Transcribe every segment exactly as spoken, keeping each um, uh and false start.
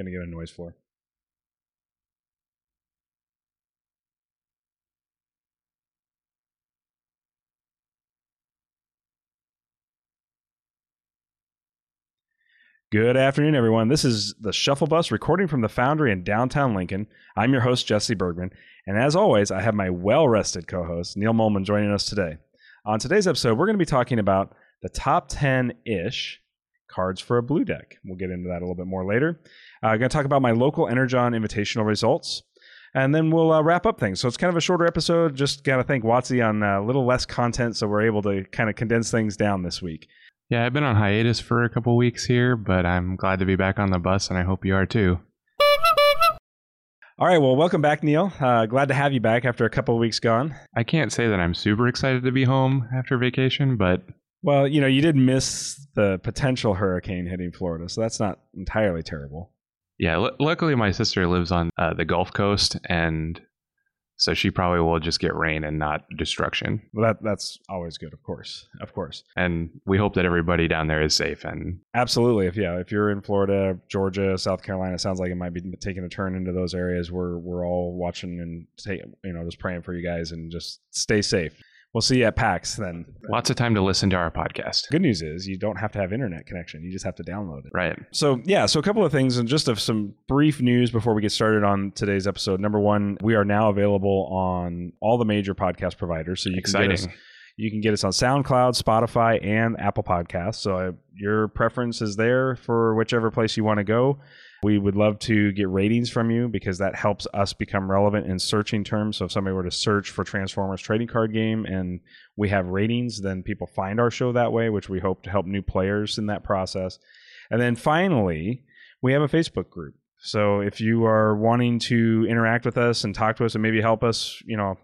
going to give it a noise floor. Good afternoon, everyone. This is the Shuffle Bus recording from the Foundry in downtown Lincoln. I'm your host, Jesse Bergman. And as always, I have my well-rested co-host, Neil Mullman, joining us today. On today's episode, we're going to be talking about the top ten-ish cards for a blue deck. We'll get into that a little bit more later. Uh, I'm going to talk about my local Energon Invitational results. And then we'll uh, wrap up things. So it's kind of a shorter episode. Just got to thank Watsi on a little less content, so we're able to kind of condense things down this week. Yeah, I've been on hiatus for a couple weeks here, but I'm glad to be back on the bus, and I hope you are too. All right, well, welcome back, Neil. Uh, glad to have you back after a couple of weeks gone. I can't say that I'm super excited to be home after vacation, but... Well, you know, you did miss the potential hurricane hitting Florida, so that's not entirely terrible. Yeah, l- luckily my sister lives on uh, the Gulf Coast, and so she probably will just get rain and not destruction. Well, that that's always good, of course, of course. And we hope that everybody down there is safe. And absolutely, if yeah, if you're in Florida, Georgia, South Carolina, sounds like it might be taking a turn into those areas. We're we're all watching and take, you know, just praying for you guys and just stay safe. We'll see you at PAX then. Lots of time to listen to our podcast. Good news is you don't have to have internet connection. You just have to download it. Right. So yeah, so a couple of things and just of some brief news before we get started on today's episode. Number one, we are now available on all the major podcast providers. So you Exciting. Can get us, you can get us on SoundCloud, Spotify, and Apple Podcasts. So I, your preference is there for whichever place you want to go. We would love to get ratings from you because that helps us become relevant in searching terms. So if somebody were to search for Transformers Trading Card Game and we have ratings, then people find our show that way, which we hope to help new players in that process. And then finally, we have a Facebook group. So if you are wanting to interact with us and talk to us and maybe help us, you know,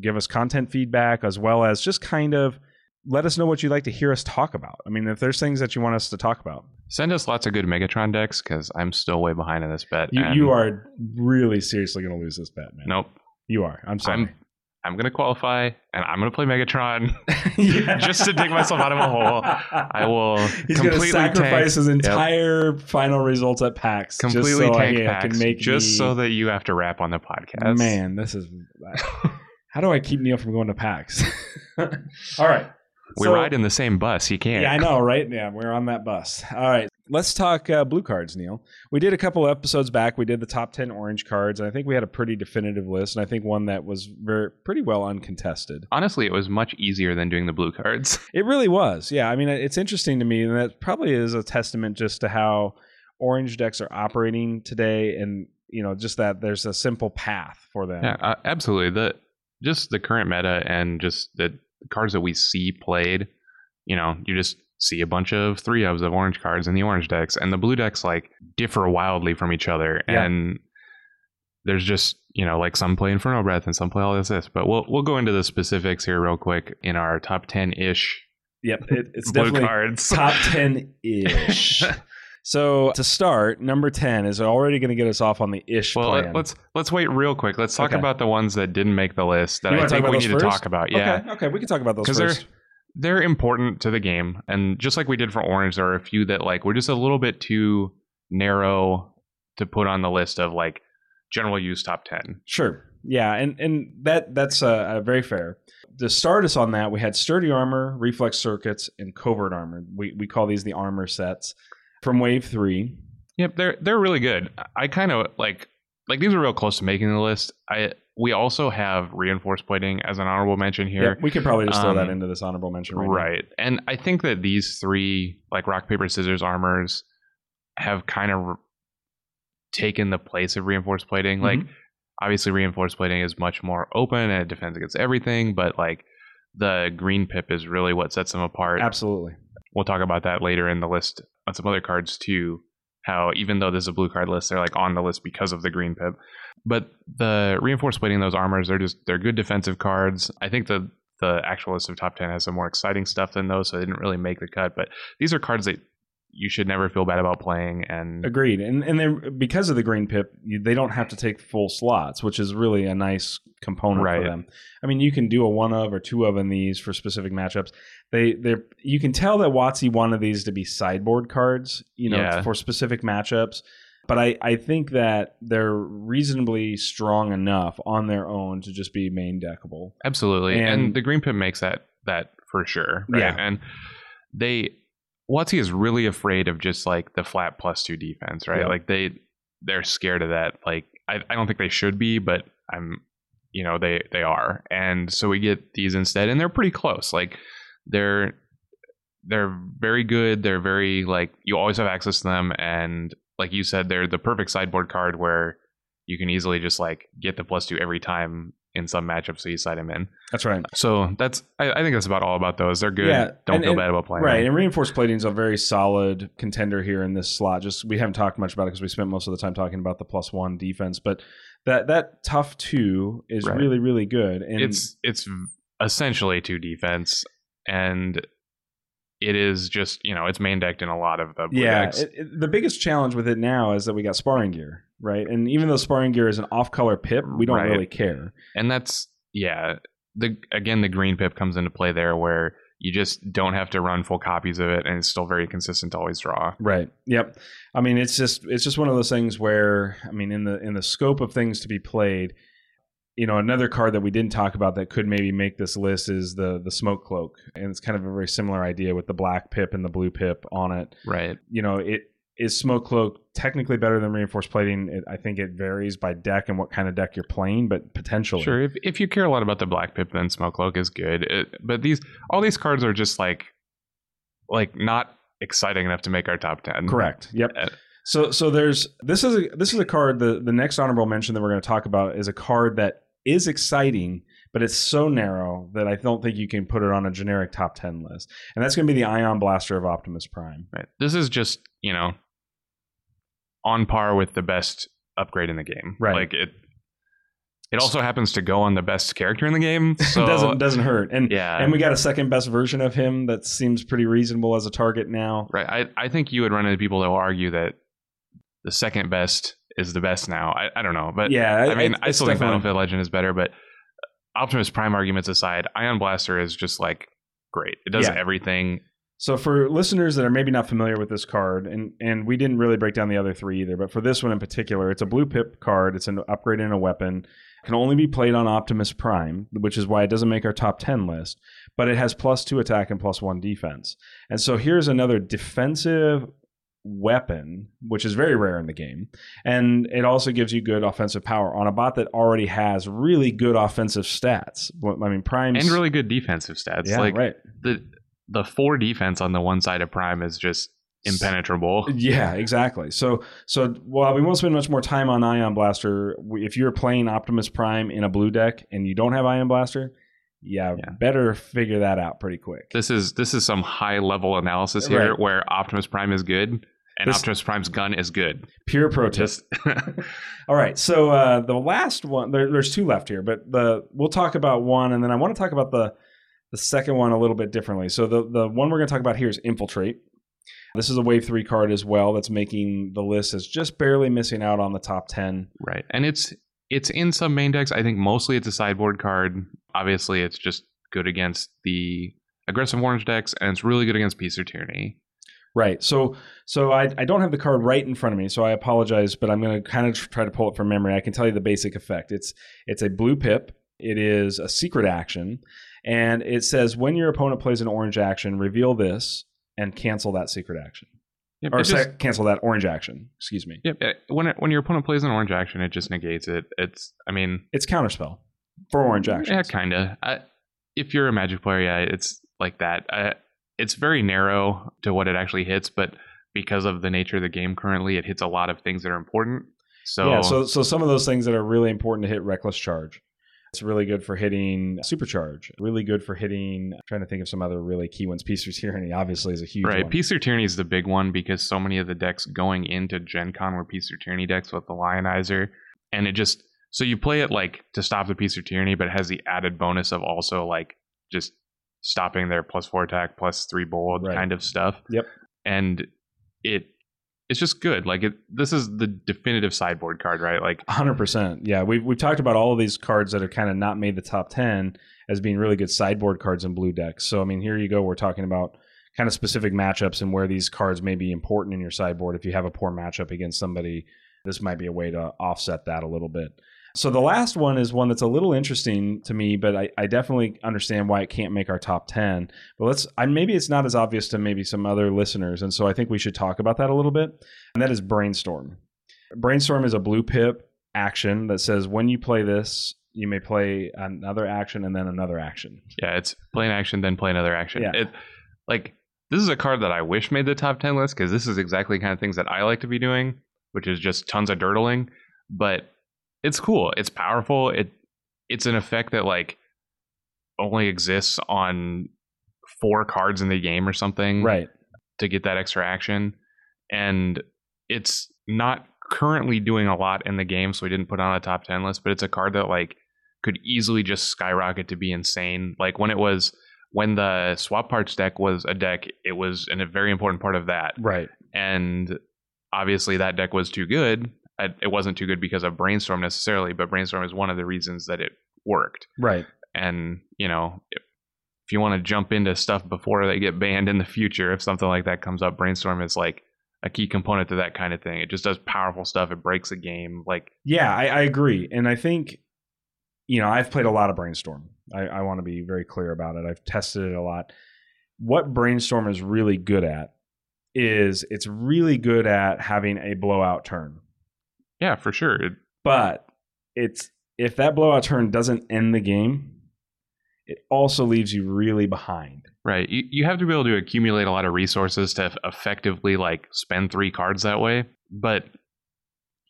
give us content feedback as well as just kind of let us know what you'd like to hear us talk about. I mean, if there's things that you want us to talk about. Send us lots of good Megatron decks, because I'm still way behind in this bet. You, you are really seriously going to lose this bet, man. Nope. You are. I'm sorry. I'm, I'm going to qualify, and I'm going to play Megatron yeah. just to dig myself out of a hole. I will He's completely sacrifice tank. his entire yep. final results at PAX. Completely just so tank I, yeah, PAX, can make just me... so that you have to rap on the podcast. Man, this is... How do I keep Neil from going to PAX? All right. We so, ride in the same bus. You can't. Yeah, I know, right? Yeah, we're on that bus. All right. Let's talk uh, blue cards, Neil. We did a couple episodes back. We did the top ten orange cards, and I think we had a pretty definitive list, and I think one that was very pretty well uncontested. Honestly, it was much easier than doing the blue cards. It really was. Yeah, I mean, it's interesting to me, and that probably is a testament just to how orange decks are operating today, and, you know, just that there's a simple path for them. Yeah, uh, absolutely. The just the current meta and just the cards that we see played, you know, you just see a bunch of three ofs of orange cards in the orange decks, and the blue decks like differ wildly from each other. Yeah. And there's just, you know, like some play Inferno Breath and some play all this this, but we'll we'll go into the specifics here real quick in our top ten ish. Yep, it, it's blue definitely cards. Top ten ish. So to start, number ten is already going to get us off on the ish well, plan. Well, let's let's wait real quick. Let's talk okay. about the ones that didn't make the list that I think we need first? to talk about. Yeah, okay, okay, we can talk about those first. Because they're, they're important to the game. And just like we did for orange, there are a few that like we're just a little bit too narrow to put on the list of like general use top ten. Sure. Yeah, and, and that that's uh, very fair. To start us on that, we had Sturdy Armor, Reflex Circuits, and Covert Armor. We, we call these the armor sets. From Wave Three. Yep, they're they're really good. I kind of like like these are real close to making the list. I we also have reinforced plating as an honorable mention here. Yep, we could probably just throw um, that into this honorable mention right, right. now. And I think that these three like rock paper scissors armors have kind of re- taken the place of reinforced plating. Mm-hmm. Like obviously reinforced plating is much more open and it defends against everything, but like the green pip is really what sets them apart. Absolutely. We'll talk about that later in the list on some other cards too, how even though this is a blue card list, they're like on the list because of the green pip. But the reinforced plating, those armors, they're just, they're good defensive cards. I think the, the actual list of top ten has some more exciting stuff than those, so they didn't really make the cut. But these are cards that you should never feel bad about playing. And agreed. And and then because of the green pip, you, they don't have to take full slots, which is really a nice component right. for them. I mean, you can do a one of or two of in these for specific matchups. They they you can tell that Watsi wanted these to be sideboard cards, you know, yeah. for specific matchups. But I, I think that they're reasonably strong enough on their own to just be main deckable. Absolutely. And, and the green pit makes that that for sure. Right? Yeah. And they Watsi is really afraid of just like the flat plus two defense, right? Yeah. Like they they're scared of that. Like I, I don't think they should be, but I'm you know, they, they are. And so we get these instead, and they're pretty close. Like they're they're very good, they're very like you always have access to them, and like you said, they're the perfect sideboard card where you can easily just like get the plus two every time in some matchup, so you side them in. That's right. So that's I, I think that's about all about those. They're good. Yeah, Don't and, feel and, bad about playing. Right. Them. And Reinforced Plating is a very solid contender here in this slot. Just we haven't talked much about it because we spent most of the time talking about the plus one defense, but that that tough two is right. really really good. And it's it's essentially two defense, and it is just, you know, it's main decked in a lot of the blue yeah, decks. It, it, the biggest challenge with it now is that we got Sparring Gear, right? And even though Sparring Gear is an off-color pip, we don't right. really care. And that's, yeah, the again, the green pip comes into play there where you just don't have to run full copies of it, and it's still very consistent to always draw. Right. Yep. I mean, it's just it's just one of those things where, I mean, in the in the scope of things to be played, you know, another card that we didn't talk about that could maybe make this list is the the Smoke Cloak. And it's kind of a very similar idea with the black pip and the blue pip on it. Right. You know, it is Smoke Cloak technically better than Reinforced Plating. It, I think it varies by deck and what kind of deck you're playing, but potentially. Sure. If if you care a lot about the black pip, then Smoke Cloak is good. It, but these all these cards are just like like not exciting enough to make our top ten. Correct. Yep. Uh, so so there's this is a this is a card. The the next honorable mention that we're going to talk about is a card that is exciting, but it's so narrow that I don't think you can put it on a generic top ten list. And that's going to be the Ion Blaster of Optimus Prime. Right. This is just, you know, on par with the best upgrade in the game. Right. Like it it also happens to go on the best character in the game. So it doesn't doesn't hurt. And yeah. and we got a second best version of him that seems pretty reasonable as a target now. Right. I, I think you would run into people that will argue that the second best is the best now. I, I don't know, but yeah, I mean, I still think Battlefield Legend is better, but Optimus Prime arguments aside, Ion Blaster is just like great. It does yeah. everything. So for listeners that are maybe not familiar with this card, and, and we didn't really break down the other three either, but for this one in particular, it's a blue pip card. It's an upgrade in a weapon. It can only be played on Optimus Prime, which is why it doesn't make our top ten list, but it has plus two attack and plus one defense. And so here's another defensive weapon, which is very rare in the game, and it also gives you good offensive power on a bot that already has really good offensive stats. I mean, Prime's and really good defensive stats. Yeah, like right. the the four defense on the one side of Prime is just impenetrable. Yeah, exactly. So so while we won't spend much more time on Ion Blaster, if you're playing Optimus Prime in a blue deck and you don't have Ion Blaster, Yeah, yeah, better figure that out pretty quick. This is this is some high level analysis here, right, where Optimus Prime is good. And this, Optimus Prime's gun is good. Pure protest. All right. So uh, the last one, there, there's two left here, but the we'll talk about one, and then I want to talk about the the second one a little bit differently. So the, the one we're going to talk about here is Infiltrate. This is a Wave Three card as well that's making the list, as just barely missing out on the top ten. Right, and it's it's in some main decks. I think mostly it's a sideboard card. Obviously, it's just good against the aggressive orange decks, and it's really good against Peace or Tyranny. Right. So so I, I don't have the card right in front of me, so I apologize, but I'm going to kind of try to pull it from memory. I can tell you the basic effect. It's it's a blue pip. It is a secret action, and it says when your opponent plays an orange action, reveal this and cancel that secret action. Yep, or just, sec- cancel that orange action. Excuse me. Yep. When it, when your opponent plays an orange action, it just negates it. It's I mean it's counterspell for orange actions. Yeah, kind of. If you're a Magic player, yeah, it's like that. I, It's very narrow to what it actually hits, but because of the nature of the game currently, it hits a lot of things that are important. So, yeah, so, so some of those things that are really important to hit: Reckless Charge. It's really good for hitting Supercharge. Really good for hitting, I'm trying to think of some other really key ones. Peace or Tyranny obviously is a huge right. one. Right, Peace or Tyranny is the big one because so many of the decks going into Gen Con were Peace or Tyranny decks with the Lionizer. And it just, so you play it like to stop the Peace or Tyranny, but it has the added bonus of also like just stopping their plus four attack, plus three bold right. kind of stuff. Yep. And it it's just good. Like it, this is the definitive sideboard card, right? Like one hundred percent. Yeah, we've, we've talked about all of these cards that are kind of not made the top ten as being really good sideboard cards in blue decks. So, I mean, here you go. We're talking about kind of specific matchups and where these cards may be important in your sideboard if you have a poor matchup against somebody this might be a way to offset that a little bit. So the last one is one that's a little interesting to me, but I, I definitely understand why it can't make our top ten. But let's, I, maybe it's not as obvious to maybe some other listeners. And so I think we should talk about that a little bit. And that is Brainstorm. Brainstorm is a blue pip action that says when you play this, you may play another action and then another action. Yeah, it's play an action, then play another action. Yeah. It, like, this is a card that I wish made the top ten list, because this is exactly the kind of things that I like to be doing, which is just tons of dirtling. But it's cool. It's powerful. It It's an effect that like only exists on four cards in the game or something, right? To get that extra action. And it's not currently doing a lot in the game, so we didn't put on a top ten list, but it's a card that like could easily just skyrocket to be insane. Like when it was, when the swap parts deck was a deck, it was an, a very important part of that. Right. And obviously that deck was too good. It wasn't too good because of Brainstorm necessarily, but Brainstorm is one of the reasons that it worked. Right. And, you know, if you want to jump into stuff before they get banned in the future, if something like that comes up, Brainstorm is like a key component to that kind of thing. It just does powerful stuff. It breaks a game. Like, yeah, I, I agree. And I think, you know, I've played a lot of Brainstorm. I, I want to be very clear about it. I've tested it a lot. What Brainstorm is really good at is it's really good at having a blowout turn. Yeah, for sure. It, but it's if that blowout turn doesn't end the game, it also leaves you really behind. Right. You, you have to be able to accumulate a lot of resources to effectively like spend three cards that way. But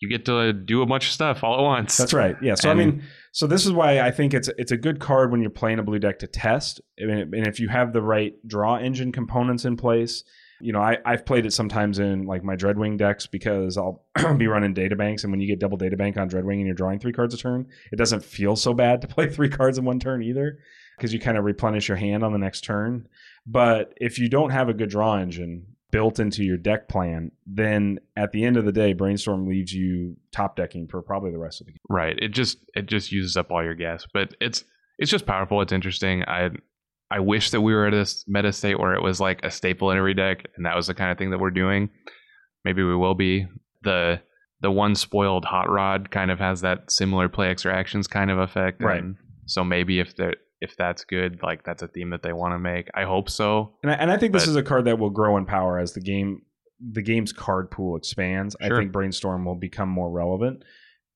you get to do a bunch of stuff all at once. That's right. Yeah. So, and, I mean, so this is why I think it's it's a good card when you're playing a blue deck to test. And if you have the right draw engine components in place, you know, I, I've played it sometimes in like my Dreadwing decks because I'll be running data banks. And when you get double data bank on Dreadwing and you're drawing three cards a turn, it doesn't feel so bad to play three cards in one turn either, because you kind of replenish your hand on the next turn. But if you don't have a good draw engine built into your deck plan, then at the end of the day, Brainstorm leaves you top decking for probably the rest of the game. Right. It just it just uses up all your gas, but it's it's just powerful. It's interesting. I I wish that we were at a meta state where it was like a staple in every deck, and that was the kind of thing that we're doing. Maybe we will be. The the one spoiled hot rod kind of has that similar play extra actions kind of effect. Right. And so maybe if the If that's good, like that's a theme that they want to make. I hope so. And I, and I think but, this is a card that will grow in power as the game, the game's card pool expands. Sure. I think Brainstorm will become more relevant.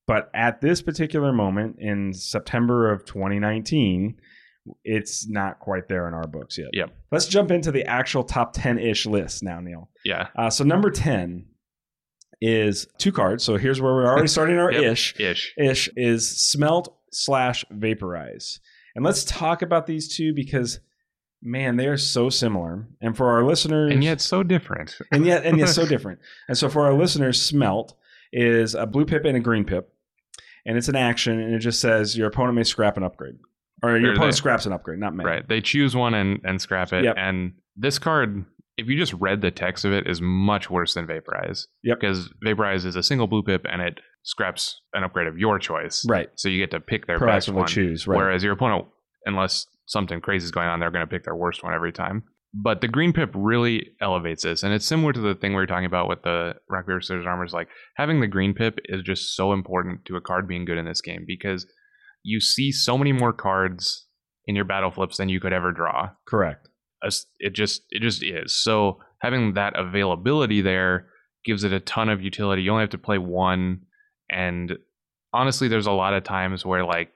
But at this particular moment in September of twenty nineteen, it's not quite there in our books yet. Yep. Let's jump into the actual top ten-ish list now, Neil. Yeah. Uh, so number ten is two cards. So here's where we're already starting our yep. ish. Ish. Ish is Smelt slash Vaporize. And let's talk about these two because, man, they are so similar. And for our listeners... And yet so different. and yet and yet so different. And so for our listeners, Smelt is a blue pip and a green pip. And it's an action. And it just says your opponent may scrap an upgrade. Or your or opponent they, scraps an upgrade, not may. Right. They choose one and, and scrap it. Yep. And this card, if you just read the text of it, is much worse than Vaporize. Yep. Because Vaporize is a single blue pip and it... scraps an upgrade of your choice. Right. So you get to pick their best one. Choose, right. Whereas your opponent, unless something crazy is going on, they're going to pick their worst one every time. But the green pip really elevates this. And it's similar to the thing we were talking about with the Rock, Paper, Scissors, Armors. Like having the green pip is just so important to a card being good in this game because you see so many more cards in your battle flips than you could ever draw. Correct. It just, it just is. So having that availability there gives it a ton of utility. You only have to play one. And honestly, there's a lot of times where like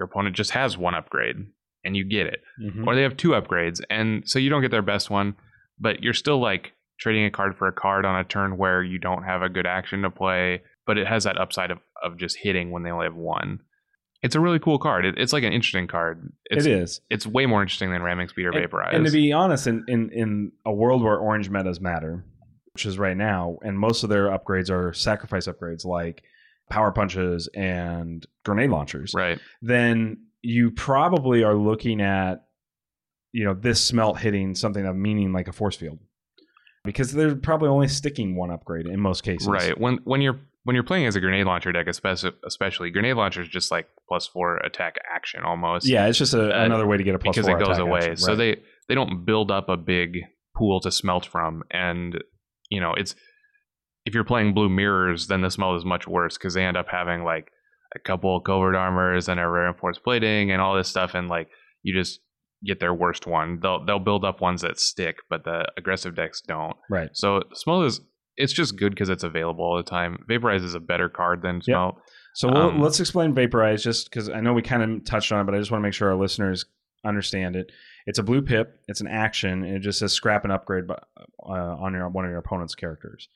your opponent just has one upgrade and you get it, mm-hmm. or they have two upgrades. And so you don't get their best one, but you're still like trading a card for a card on a turn where you don't have a good action to play, but it has that upside of, of just hitting when they only have one. It's a really cool card. It, it's like an interesting card. It's, it is. It's way more interesting than Ramming Speed or Vaporize. And, and to be honest, in, in, in a world where orange metas matter, which is right now, and most of their upgrades are sacrifice upgrades like power punches and grenade launchers, right? Then you probably are looking at, you know, this Smelt hitting something of meaning like a force field, because they're probably only sticking one upgrade in most cases, right? When when you're when you're playing as a grenade launcher deck, especially, especially grenade launcher is just like plus four attack action almost. Yeah, it's just a, uh, another way to get a plus because four it goes away. Action, so right. they they don't build up a big pool to smelt from, and you know it's. if you're playing Blue Mirrors, then this mode is much worse because they end up having like a couple of covert armors and a reinforced plating and all this stuff, and like you just get their worst one. They'll they'll build up ones that stick, but the aggressive decks don't. Right. So Smote is it's just good because it's available all the time. Vaporize is a better card than Smote. Yep. So um, we'll, let's explain Vaporize just because I know we kind of touched on it, but I just want to make sure our listeners understand it. It's a blue pip. It's an action, and it just says scrap and upgrade uh, on your one of your opponent's characters.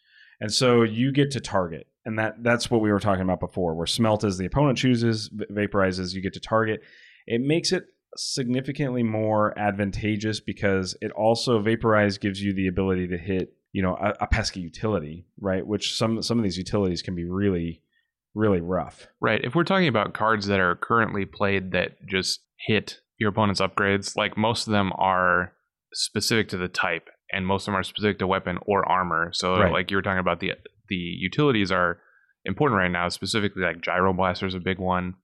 And so you get to target, and that, that's what we were talking about before, where Smelt is the opponent chooses, Vaporizes, you get to target. It makes it significantly more advantageous because it also, Vaporize gives you the ability to hit, you know, a, a pesky utility, right? Which some, some of these utilities can be really, really rough. Right. If we're talking about cards that are currently played that just hit your opponent's upgrades, like most of them are specific to the type. And most of them are specific to weapon or armor. So right. like you were talking about, the the utilities are important right now, specifically like Gyro Blaster is a big one.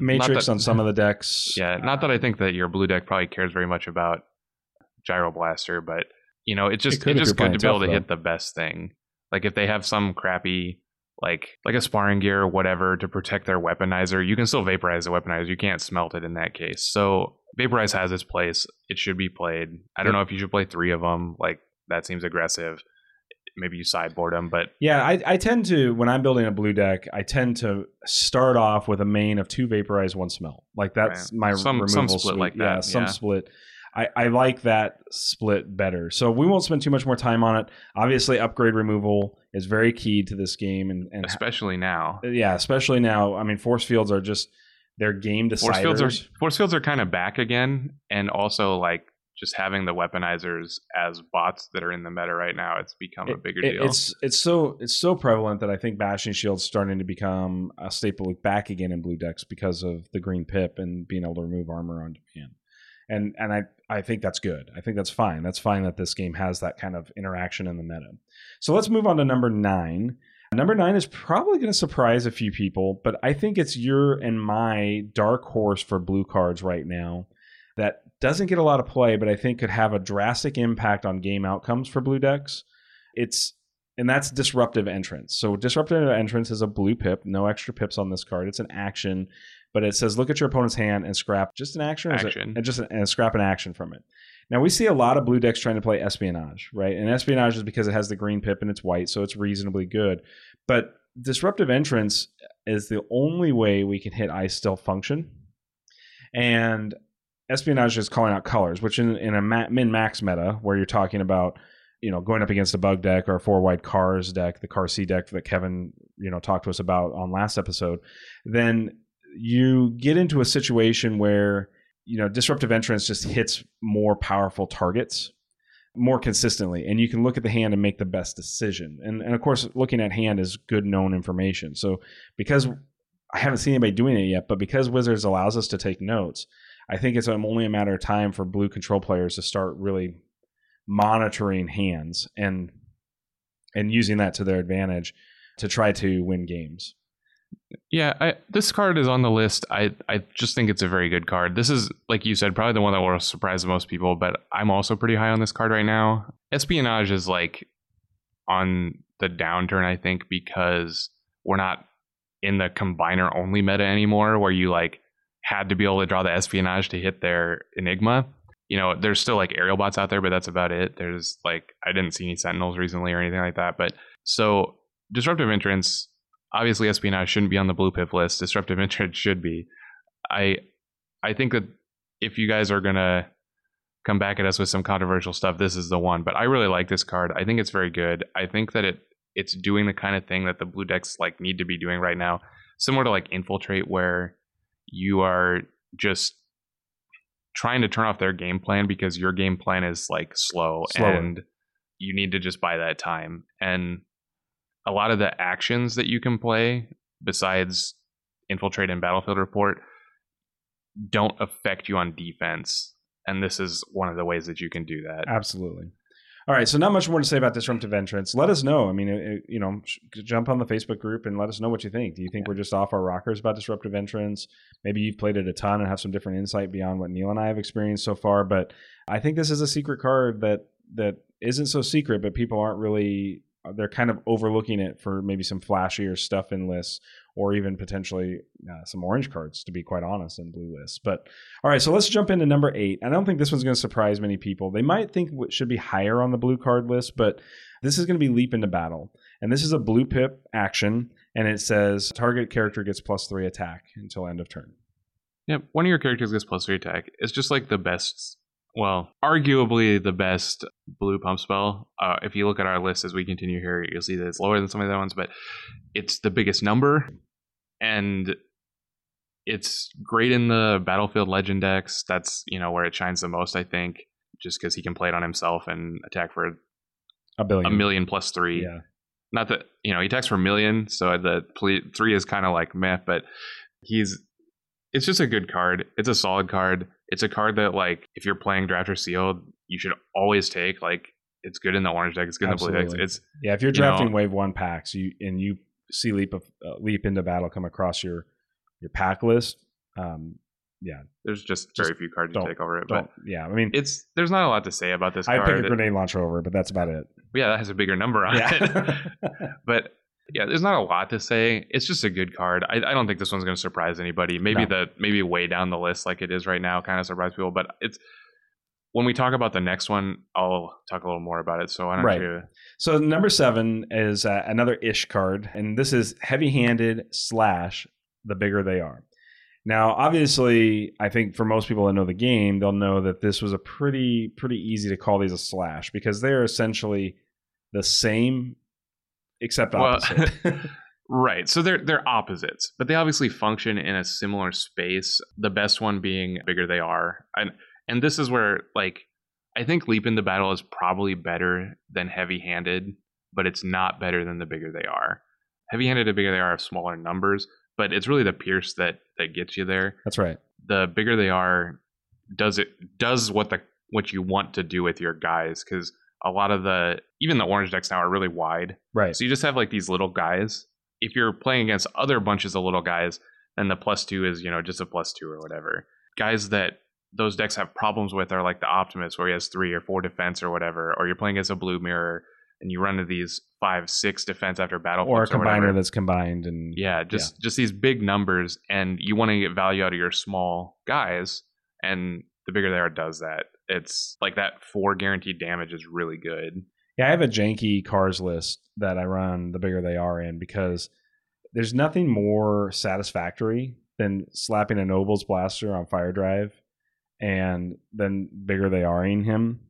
Matrix that, on some of the decks. Yeah, not that I think that your blue deck probably cares very much about Gyro Blaster, but you know, it's just it it's just good to be able to though. hit the best thing. Like if they have some crappy like like a sparring gear or whatever to protect their weaponizer, you can still Vaporize the weaponizer. You can't Smelt it in that case. So Vaporize has its place. It should be played. I don't know if you should play three of them. Like, that seems aggressive. Maybe you sideboard them, but... Yeah, I, I tend to, when I'm building a blue deck, I tend to start off with a main of two Vaporize, one Smelt. Like, that's right. my some, removal Some split suite. like that. Yeah, some yeah. split. I, I like that split better. So we won't spend too much more time on it. Obviously, upgrade removal is very key to this game. and, and Especially now. Yeah, especially now. I mean, force fields are just... Their game deciders. Force fields are force fields are kind of back again, and also like just having the weaponizers as bots that are in the meta right now, it's become it, a bigger it, deal. It's it's so it's so prevalent that I think Bashing Shield's starting to become a staple back again in blue decks because of the green pip and being able to remove armor on demand. And and I, I think that's good. I think that's fine. That's fine that this game has that kind of interaction in the meta. So let's move on to number nine. Number nine is probably going to surprise a few people, but I think it's your and my dark horse for blue cards right now that doesn't get a lot of play, but I think could have a drastic impact on game outcomes for blue decks. It's and that's Disruptive Entrance. So Disruptive Entrance is a blue pip, no extra pips on this card. It's an action, but it says look at your opponent's hand and scrap just an action, or action. Is it, just an, and scrap an action from it. Now, we see a lot of blue decks trying to play Espionage, right? And Espionage is because it has the green pip and it's white, so it's reasonably good. But Disruptive Entrance is the only way we can hit I Still Function. And Espionage is calling out colors, which in, in a ma- min-max meta, where you're talking about, you know, going up against a bug deck or a four-wide Cars deck, the Car C deck that Kevin, you know, talked to us about on last episode, then you get into a situation where... You know, Disruptive Entrance just hits more powerful targets more consistently. And you can look at the hand and make the best decision. And, and of course, looking at hand is good known information. So because I haven't seen anybody doing it yet, but because Wizards allows us to take notes, I think it's only a matter of time for blue control players to start really monitoring hands and and using that to their advantage to try to win games. Yeah, I, this card is on the list. I, I just think it's a very good card. This is, like you said, probably the one that will surprise the most people, but I'm also pretty high on this card right now. Espionage is like on the downturn, I think, because we're not in the combiner only meta anymore where you like had to be able to draw the Espionage to hit their Enigma. You know, there's still like Aerial Bots out there, but that's about it. There's like, I didn't see any Sentinels recently or anything like that. But so Disruptive Entrance... Obviously, Espionage shouldn't be on the blue pip list. Disruptive Entrance should be. I I think that if you guys are going to come back at us with some controversial stuff, this is the one. But I really like this card. I think it's very good. I think that it it's doing the kind of thing that the blue decks like need to be doing right now. Similar to like Infiltrate, where you are just trying to turn off their game plan because your game plan is like slow. Slower. And you need to just buy that time. And... A lot of the actions that you can play, besides Infiltrate and Battlefield Report, don't affect you on defense. And this is one of the ways that you can do that. Absolutely. All right. So not much more to say about Disruptive Entrance. Let us know. I mean, it, you know, jump on the Facebook group and let us know what you think. Do you think yeah. we're just off our rockers about Disruptive Entrance? Maybe you've played it a ton and have some different insight beyond what Neil and I have experienced so far. But I think this is a secret card that that isn't so secret, but people aren't really... they're kind of overlooking it for maybe some flashier stuff in lists, or even potentially uh, some orange cards, to be quite honest, in blue lists. But all right, so let's jump into number eight. I don't think this one's going to surprise many people. They might think it should be higher on the blue card list, but this is going to be Leap into Battle. And this is a blue pip action, and it says target character gets plus three attack until end of turn. Yep, one of your characters gets plus three attack. It's just like the best, well, arguably the best blue pump spell. Uh, if you look at our list as we continue here, you'll see that it's lower than some of the other ones, but it's the biggest number, and it's great in the Battlefield Legend decks. That's, you know, where it shines the most, I think, just because he can play it on himself and attack for a billion, a million plus three. Yeah. Not that, you know, he attacks for a million, so the three is kind of like meh, but he's, it's just a good card. It's a solid card. It's a card that, like, if you're playing Draft or Sealed, you should always take. Like, it's good in the orange deck. It's good Absolutely. in the blue deck. It's, yeah, if you're drafting you know, Wave One packs, you and you see Leap of uh, Leap into Battle come across your your pack list, um, yeah, there's just, just very few cards you take over it. But yeah, I mean, it's there's not a lot to say about this card. I pick a grenade launcher over it, but that's about it. Yeah, that has a bigger number on yeah. it. But yeah, there's not a lot to say. It's just a good card. I, I don't think this one's going to surprise anybody. Maybe no. the maybe way down the list like it is right now kind of surprise people. But it's when we talk about the next one, I'll talk a little more about it. So why don't right. you? So number seven is uh, another ish card, and this is heavy-handed slash the bigger they are. Now, obviously, I think for most people that know the game, they'll know that this was a pretty pretty easy to call these a slash because they're essentially the same. Except opposite. Well, right. So they're they're opposites, but they obviously function in a similar space. The best one being bigger they are. And and this is where, like, I think Leap into Battle is probably better than Heavy Handed, but it's not better than the bigger they are. Heavy Handed and bigger they are have smaller numbers, but it's really the Pierce that, that gets you there. That's right. The bigger they are does it does what the what you want to do with your guys, because a lot of the, even the orange decks now are really wide. Right. So you just have like these little guys. If you're playing against other bunches of little guys, then the plus two is, you know, just a plus two or whatever. Guys that those decks have problems with are like the Optimus, where he has three or four defense or whatever, or you're playing as a blue mirror and you run into these five, six defense after battle. Or a combiner or that's combined. And yeah, just, yeah. just these big numbers, and you want to get value out of your small guys, and the bigger they are does that. It's like that four guaranteed damage is really good. Yeah, I have a janky cars list that I run the bigger they are in because there's nothing more satisfactory than slapping a Nobles Blaster on Fire Drive and then bigger they are-ing him.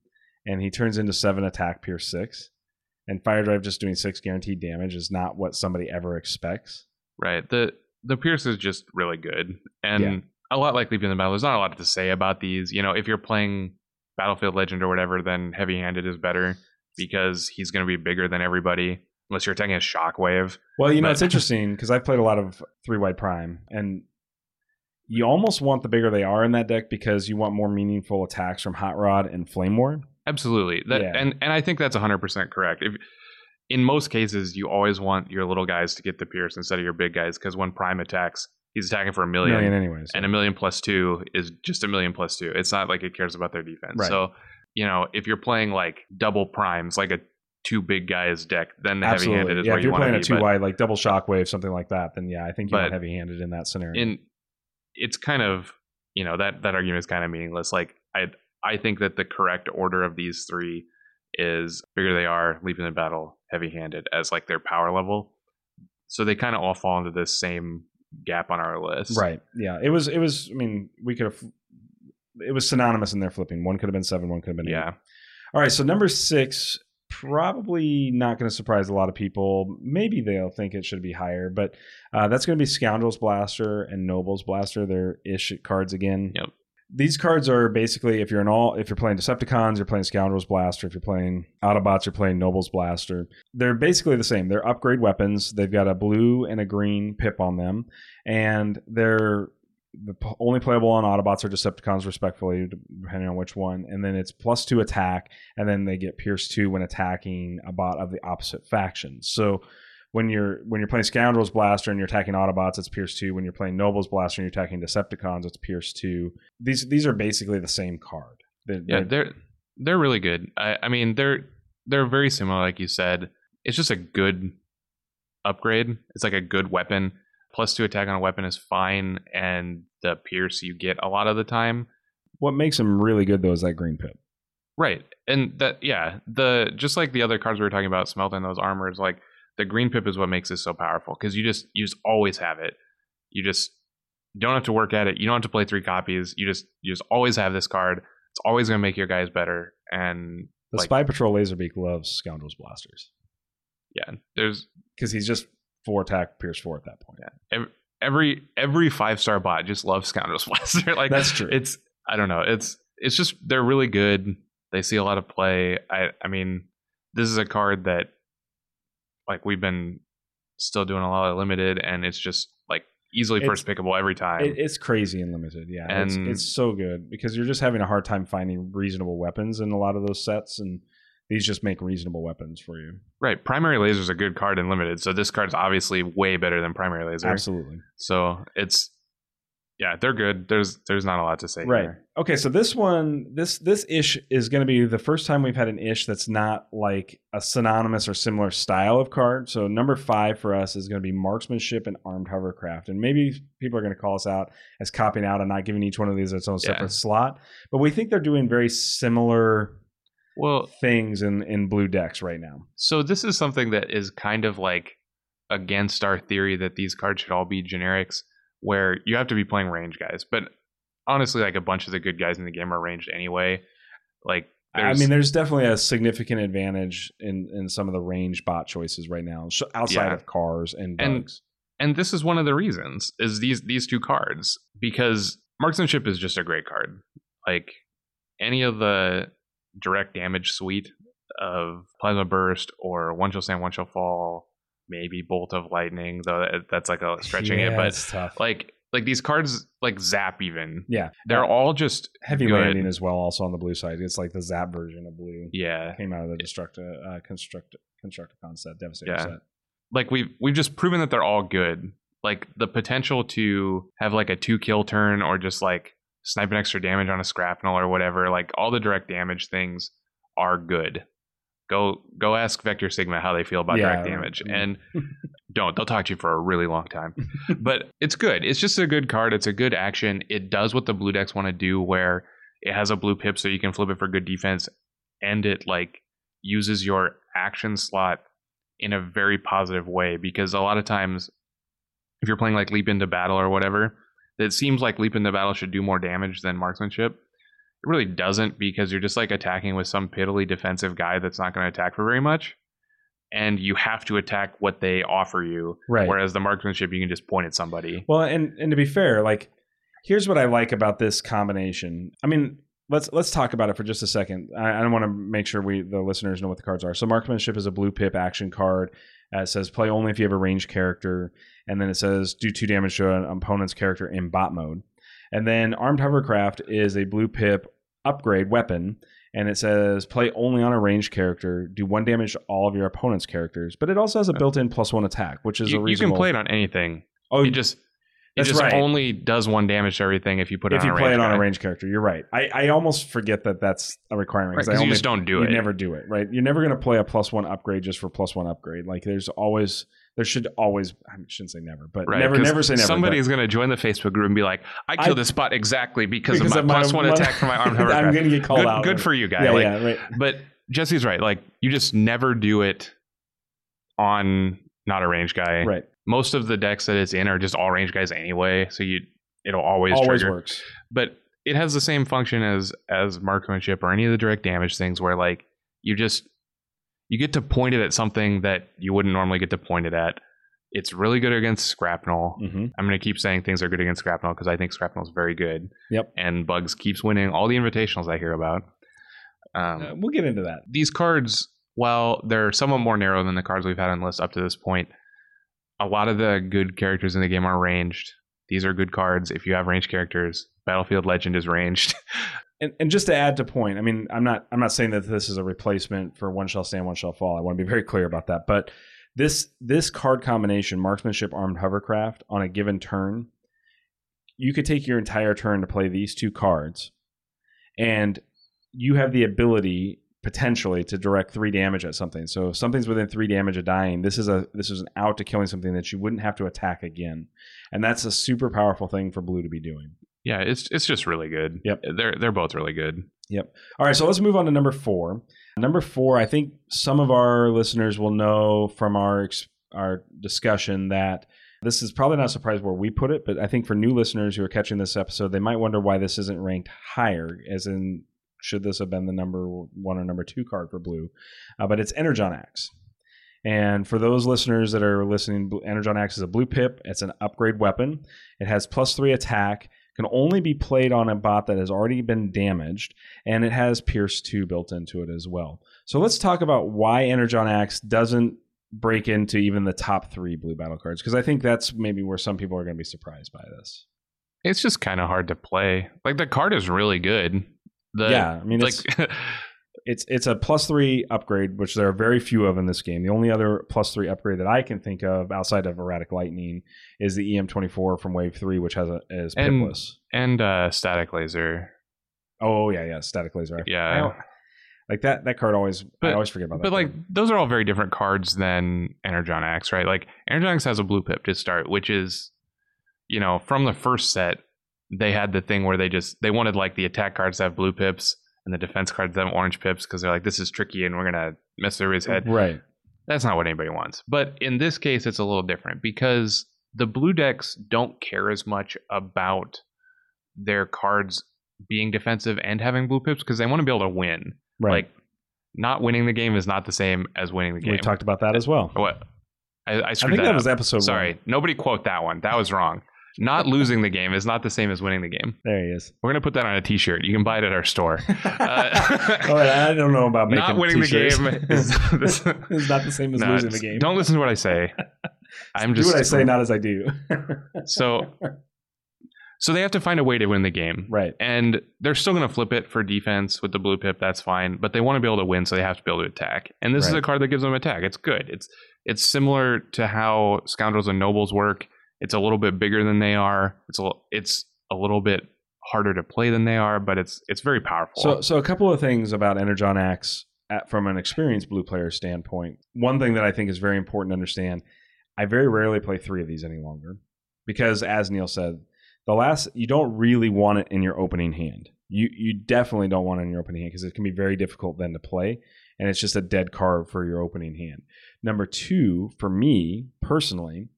And he turns into seven attack, pierce six. And Fire Drive just doing six guaranteed damage is not what somebody ever expects. Right. The the pierce is just really good. And yeah. a lot like Leap into Battle, there's not a lot to say about these. You know, if you're playing Battlefield Legend or whatever, then Heavy Handed is better because he's going to be bigger than everybody unless you're attacking a Shockwave. Well, you know, but it's interesting because I've played a lot of three wide prime, and you almost want the bigger they are in that deck because you want more meaningful attacks from Hot Rod and Flame Ward. Absolutely. That, yeah. and, and I think that's one hundred percent correct. If, in most cases, you always want your little guys to get the pierce instead of your big guys because when Prime attacks, he's attacking for a million, million anyways, and a million plus two is just a million plus two. It's not like it cares about their defense. Right. So, you know, if you're playing like double primes, like a two big guys deck, then the Absolutely. heavy handed is yeah, where you want to be. If you're playing a two wide, like double Shockwave, something like that, then yeah, I think you want heavy handed in that scenario. And it's kind of, you know, that, that argument is kind of meaningless. Like I I think that the correct order of these three is bigger they are, Leap into Battle, Heavy Handed as like their power level. So they kind of all fall into this same gap on our list. Right. Yeah. It was, it was, I mean, we could have, it was synonymous in their flipping. One could have been seven, one could have been eight. Yeah. All right. So number six, probably not going to surprise a lot of people. Maybe they'll think it should be higher, but uh, that's going to be Scoundrels Blaster and Nobles Blaster. They're ish cards again. Yep. These cards are basically, if you're an all, if you're playing Decepticons, you're playing Scoundrels Blaster. If you're playing Autobots, you're playing Nobles Blaster. They're basically the same. They're upgrade weapons. They've got a blue and a green pip on them, and they're the only playable on Autobots or Decepticons, respectfully, depending on which one. And then it's plus two attack, and then they get pierce two when attacking a bot of the opposite faction. So when you're when you're playing Scoundrels Blaster and you're attacking Autobots, it's Pierce two. When you're playing Nobles Blaster and you're attacking Decepticons, it's Pierce two. These these are basically the same card. They're, yeah, they're they're really good. I, I mean, they're they're very similar, like you said. it's just a good upgrade. It's like a good weapon. Plus two attack on a weapon is fine, and the pierce you get a lot of the time. What makes him really good though is that green pip. Right. And that, yeah, the just like the other cards we were talking about, Smelt and those armors, like the green pip is what makes this so powerful, because you just you just always have it. You just don't have to work at it. You don't have to play three copies. You just you just always have this card. It's always going to make your guys better. And the like, Spy Patrol Laserbeak loves Scoundrels Blasters. Yeah, there's because he's just four attack, pierce four at that point. Yeah, every every, every five star bot just loves Scoundrels Blaster. Like that's true. It's I don't know. It's it's just they're really good. They see a lot of play. I, I mean, this is a card that, like, we've been still doing a lot of limited, and it's just, like, easily it's, first pickable every time. It, it's crazy in limited, yeah. And it's, it's so good because you're just having a hard time finding reasonable weapons in a lot of those sets, and these just make reasonable weapons for you. Right. Primary Laser is a good card in limited, so this card's obviously way better than Primary Laser. Absolutely. So it's... Yeah, they're good. There's there's not a lot to say. Right. Here. Okay, so this one, this this ish is going to be the first time we've had an ish that's not like a synonymous or similar style of card. So number five for us is going to be Marksmanship and Armed Hovercraft. And maybe people are going to call us out as copying out and not giving each one of these its own separate yeah. slot. But we think they're doing very similar well, things in, in blue decks right now. So this is something that is kind of like against our theory that these cards should all be generics, where you have to be playing range guys. But honestly, like, a bunch of the good guys in the game are ranged anyway. Like, I mean, there's definitely a significant advantage in, in some of the range bot choices right now, outside yeah. of cars and bugs. And, and this is one of the reasons, is these, these two cards. Because Marksmanship is just a great card. Like, any of the direct damage suite of Plasma Burst or One Shall Stand, One Shall Fall... maybe Bolt of Lightning, though that's like a stretching yeah, it, but it's tough. like like these cards, like Zap, even yeah, they're uh, all just heavy good. Landing as well. Also on the blue side, it's like the Zap version of blue. Yeah, came out of the Destructa uh, construct Constructicon set, Devastator yeah. set. Like we've we've just proven that they're all good. Like the potential to have like a two kill turn or just like snipe an extra damage on a Scrapnel or whatever. Like all the direct damage things are good. Go go ask Vector Sigma how they feel about yeah, direct damage. Right. And don't. They'll talk to you for a really long time. But it's good. It's just a good card. It's a good action. It does what the blue decks want to do, where it has a blue pip so you can flip it for good defense. And it like uses your action slot in a very positive way. Because a lot of times, if you're playing like Leap into Battle or whatever, it seems like Leap into Battle should do more damage than Marksmanship. It really doesn't, because you're just like attacking with some piddly defensive guy that's not going to attack for very much, and you have to attack what they offer you. Right. Whereas the Marksmanship, you can just point at somebody. Well, and and to be fair, like here's what I like about this combination. I mean, let's let's talk about it for just a second. I, I want to make sure we the listeners know what the cards are. So Marksmanship is a blue pip action card. Uh, it says play only if you have a ranged character, and then it says do two damage to an opponent's character in bot mode. And then Armed Hovercraft is a blue pip upgrade weapon, and it says play only on a ranged character, do one damage to all of your opponent's characters, but it also has a built-in plus one attack, which is you, a reasonable... You can play it on anything. Oh, it just it just right. only does one damage to everything if you put it if on a ranged character. If you play it on guy. a ranged character, you're right. I, I almost forget that that's a requirement. Right, 'cause I only, you just don't do you it. You never do it, right? You're never going to play a plus one upgrade just for plus one upgrade. Like, there's always... There should always, I shouldn't say never, but right, never, never say never. Somebody's going to join the Facebook group and be like, I killed I, this bot exactly because, because of my, my plus one my, attack from my Armed Hovercraft. I'm going to get called good, out. Good for you, guy. Yeah, like, yeah, right. But Jesse's right. Like, you just never do it on not a range guy. Right. Most of the decks that it's in are just all range guys anyway, so you it'll always, always trigger. Always works. But it has the same function as, as Marksmanship or any of the direct damage things where, like, you just... You get to point it at something that you wouldn't normally get to point it at. It's really good against Scrapnel. Mm-hmm. I'm going to keep saying things are good against Scrapnel because I think Scrapnel is very good. Yep. And Bugs keeps winning all the invitationals I hear about. Um, uh, we'll get into that. These cards, while they're somewhat more narrow than the cards we've had on the list up to this point, a lot of the good characters in the game are ranged. These are good cards. If you have ranged characters, Battlefield Legend is ranged. And, and just to add to point, I mean, I'm not I'm not saying that this is a replacement for One Shall Stand, One Shall Fall. I want to be very clear about that. But this this card combination, Marksmanship, Armed Hovercraft, on a given turn, you could take your entire turn to play these two cards. And you have the ability potentially to direct three damage at something. So if something's within three damage of dying, this is a this is an out to killing something that you wouldn't have to attack again. And that's a super powerful thing for blue to be doing. Yeah, it's it's just really good. Yep. They're they're both really good. Yep. All right, so let's move on to number four. Number four, I think some of our listeners will know from our our discussion that this is probably not a surprise where we put it, but I think for new listeners who are catching this episode, they might wonder why this isn't ranked higher, as in should this have been the number one or number two card for blue? Uh, but it's Energon Axe. And for those listeners that are listening, Energon Axe is a blue pip. It's an upgrade weapon. It has plus three attack, can only be played on a bot that has already been damaged, and it has Pierce two built into it as well. So let's talk about why Energon Axe doesn't break into even the top three blue battle cards, because I think that's maybe where some people are going to be surprised by this. It's just kind of hard to play. Like, the card is really good. The, yeah, I mean, like, it's, it's it's a plus three upgrade, which there are very few of in this game. The only other plus three upgrade that I can think of outside of Erratic Lightning is the E M twenty-four from Wave Three, which has a is pipless and, and uh, Static Laser. Oh yeah, yeah, Static Laser. I, yeah, I like that. That card always. But, I always forget about that. But card. Like those are all very different cards than Energon Axe, right? Like Energon Axe has a blue pip to start, which is, you know, from the first set. They had the thing where they just they wanted like the attack cards to have blue pips and the defense cards to have orange pips because they're like, this is tricky and we're gonna mess through his head. Right. That's not what anybody wants. But in this case, it's a little different because the blue decks don't care as much about their cards being defensive and having blue pips because they want to be able to win. Right. Like not winning the game is not the same as winning the game. We talked about that as well. What? I, I screwed I think that, that was up. Episode Sorry, one. Nobody quote that one. That was wrong. Not losing the game is not the same as winning the game. There he is. We're going to put that on a t-shirt. You can buy it at our store. Uh, oh, I don't know about making Not winning t-shirts. The game is this, it's not the same as no, losing the game. Don't listen to what I say. I'm just do what I say, not as I do. so, so they have to find a way to win the game. Right. And they're still going to flip it for defense with the blue pip. That's fine. But they want to be able to win, so they have to be able to attack. And this right. is a card that gives them attack. It's good. It's It's similar to how Scoundrels and Nobles work. It's a little bit bigger than they are. It's a little, it's a little bit harder to play than they are, but it's it's very powerful. So so a couple of things about Energon Axe at, from an experienced blue player standpoint. One thing that I think is very important to understand, I very rarely play three of these any longer because, as Neil said, the last you don't really want it in your opening hand. You you definitely don't want it in your opening hand because it can be very difficult then to play, and it's just a dead card for your opening hand. Number two, for me personally,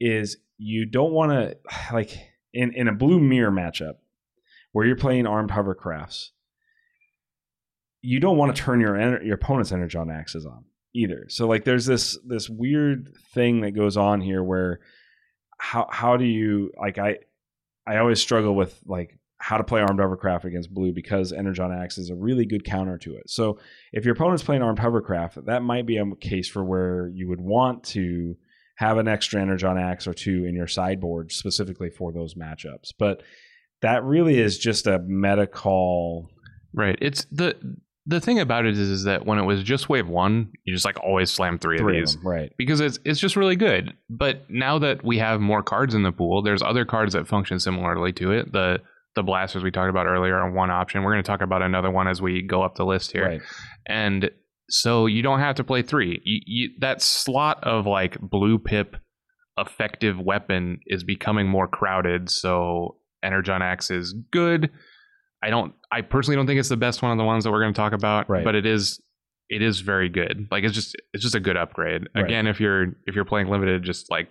is you don't want to, like, in, in a blue mirror matchup where you're playing armed hovercrafts, you don't want to turn your your opponent's Energon Axes on either. So, like, there's this this weird thing that goes on here where how how do you, like, I I always struggle with, like, how to play armed hovercraft against blue because Energon Axe is a really good counter to it. So if your opponent's playing armed hovercraft, that might be a case for where you would want to have an extra Energon Axe or two in your sideboard specifically for those matchups. But that really is just a meta call. Right. It's the the thing about it is, is that when it was just wave one, you just like always slam three, three of these. Of them, right. Because it's it's just really good. But now that we have more cards in the pool, there's other cards that function similarly to it. The the blasters we talked about earlier are one option. We're going to talk about another one as we go up the list here. Right. And so you don't have to play three. You, you, that slot of like blue pip effective weapon is becoming more crowded. So Energon Axe is good. I don't. I personally don't think it's the best one of the ones that we're going to talk about. Right. But it is. It is very good. Like it's just. It's just a good upgrade. Right. Again, if you're if you're playing limited, just like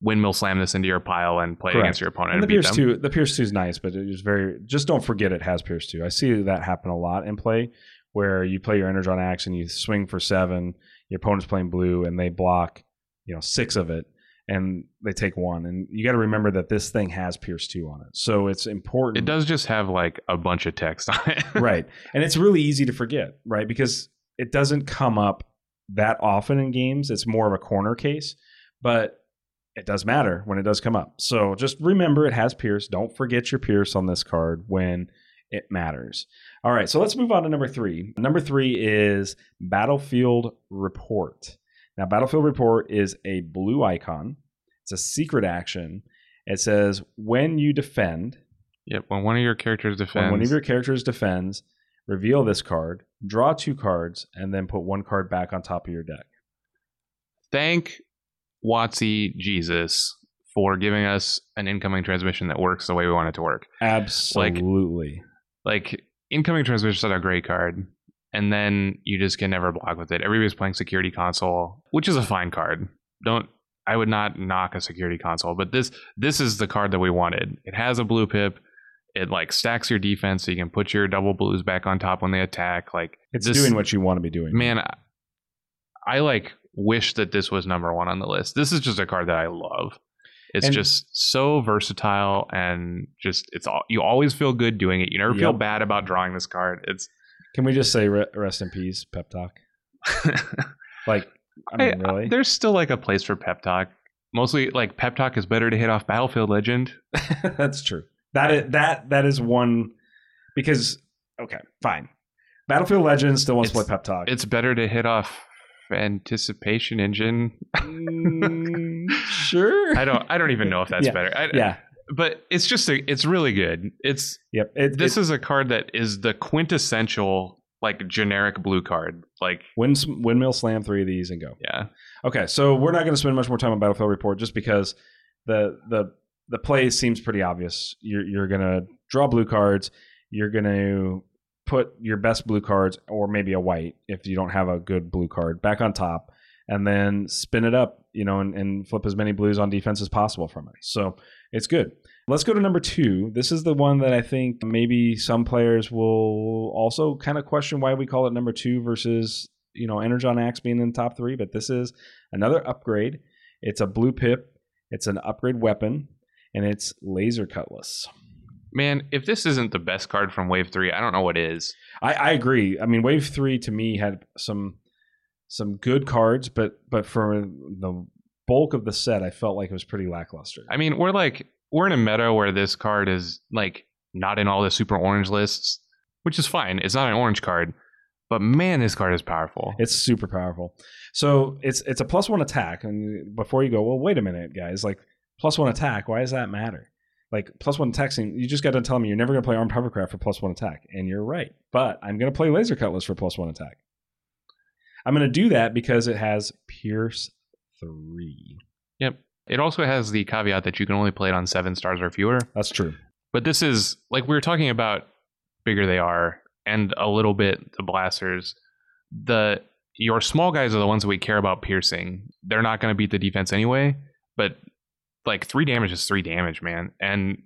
windmill slam this into your pile and play Correct. Against your opponent. And, and the Pierce two. The Pierce two is nice, but it is very. Just don't forget it has Pierce two. I see that happen a lot in play, where you play your Energon Axe and you swing for seven, your opponent's playing blue, and they block, you know, six of it, and they take one. And you got to remember that this thing has Pierce two on it. So it's important. It does just have, like, a bunch of text on it. Right. And it's really easy to forget, right? Because it doesn't come up that often in games. It's more of a corner case. But it does matter when it does come up. So just remember it has Pierce. Don't forget your Pierce on this card when it matters. All right, so let's move on to number three. Number three is Battlefield Report. Now, Battlefield Report is a blue icon. It's a secret action. It says when you defend. Yep, when one of your characters defends. When one of your characters defends, reveal this card. draw two cards, and then put one card back on top of your deck. Thank Watsi Jesus for giving us an incoming transmission that works the way we want it to work. Absolutely. Like, like incoming transmission is not a great card, and then you just can never block with it. Everybody's playing Security Console, which is a fine card. Don't I would not knock a Security Console, but this this is the card that we wanted. It has a blue pip. It like stacks your defense so you can put your double blues back on top when they attack. Like, it's this, doing what you want to be doing. Man, I, I like wish that this was number one on the list. This is just a card that I love. It's and just so versatile, and just it's all you always feel good doing it. You never yep. feel bad about drawing this card. It's can we just say rest in peace, pep talk? Like, I mean, I, really? I, there's still like a place for pep talk. Mostly, like, pep talk is better to hit off Battlefield Legend. That's true. That is, that that is one, because okay, fine. Battlefield Legend still wants it's, to play pep talk. It's better to hit off Anticipation Engine. Mm, sure. I don't. I don't even know if that's yeah. better. I, yeah. But it's just a, it's really good. It's yep. It, this it, is a card that is the quintessential like generic blue card. Like wind, windmill slam three of these and go. Yeah. Okay, so we're not going to spend much more time on Battlefield Report just because the the. The play seems pretty obvious. You're, you're going to draw blue cards. You're going to put your best blue cards, or maybe a white if you don't have a good blue card, back on top, and then spin it up, you know, and, and flip as many blues on defense as possible from it. So it's good. Let's go to number two. This is the one that I think maybe some players will also kind of question why we call it number two versus, you know, Energon Axe being in the top three. But this is another upgrade. It's a blue pip. It's an upgrade weapon. And it's Laser Cutlass. Man, if this isn't the best card from Wave Three, I don't know what is. I, I agree. I mean, Wave Three to me had some some good cards, but but for the bulk of the set, I felt like it was pretty lackluster. I mean, we're like we're in a meta where this card is like not in all the super orange lists, which is fine. It's not an orange card, but man, this card is powerful. It's super powerful. So it's it's a plus one attack. And before you go, well, wait a minute, guys, like. Plus one attack, why does that matter? Like, plus one attack, you just got to tell me you're never going to play Armed Hovercraft for plus one attack. And you're right. But I'm going to play Laser Cutlass for plus one attack. I'm going to do that because it has Pierce three. Yep. It also has the caveat that you can only play it on seven stars or fewer. That's true. But this is, like we were talking about, bigger they are, and a little bit the blasters. The your small guys are the ones that we care about piercing. They're not going to beat the defense anyway, but... Like, three damage is three damage, man. And,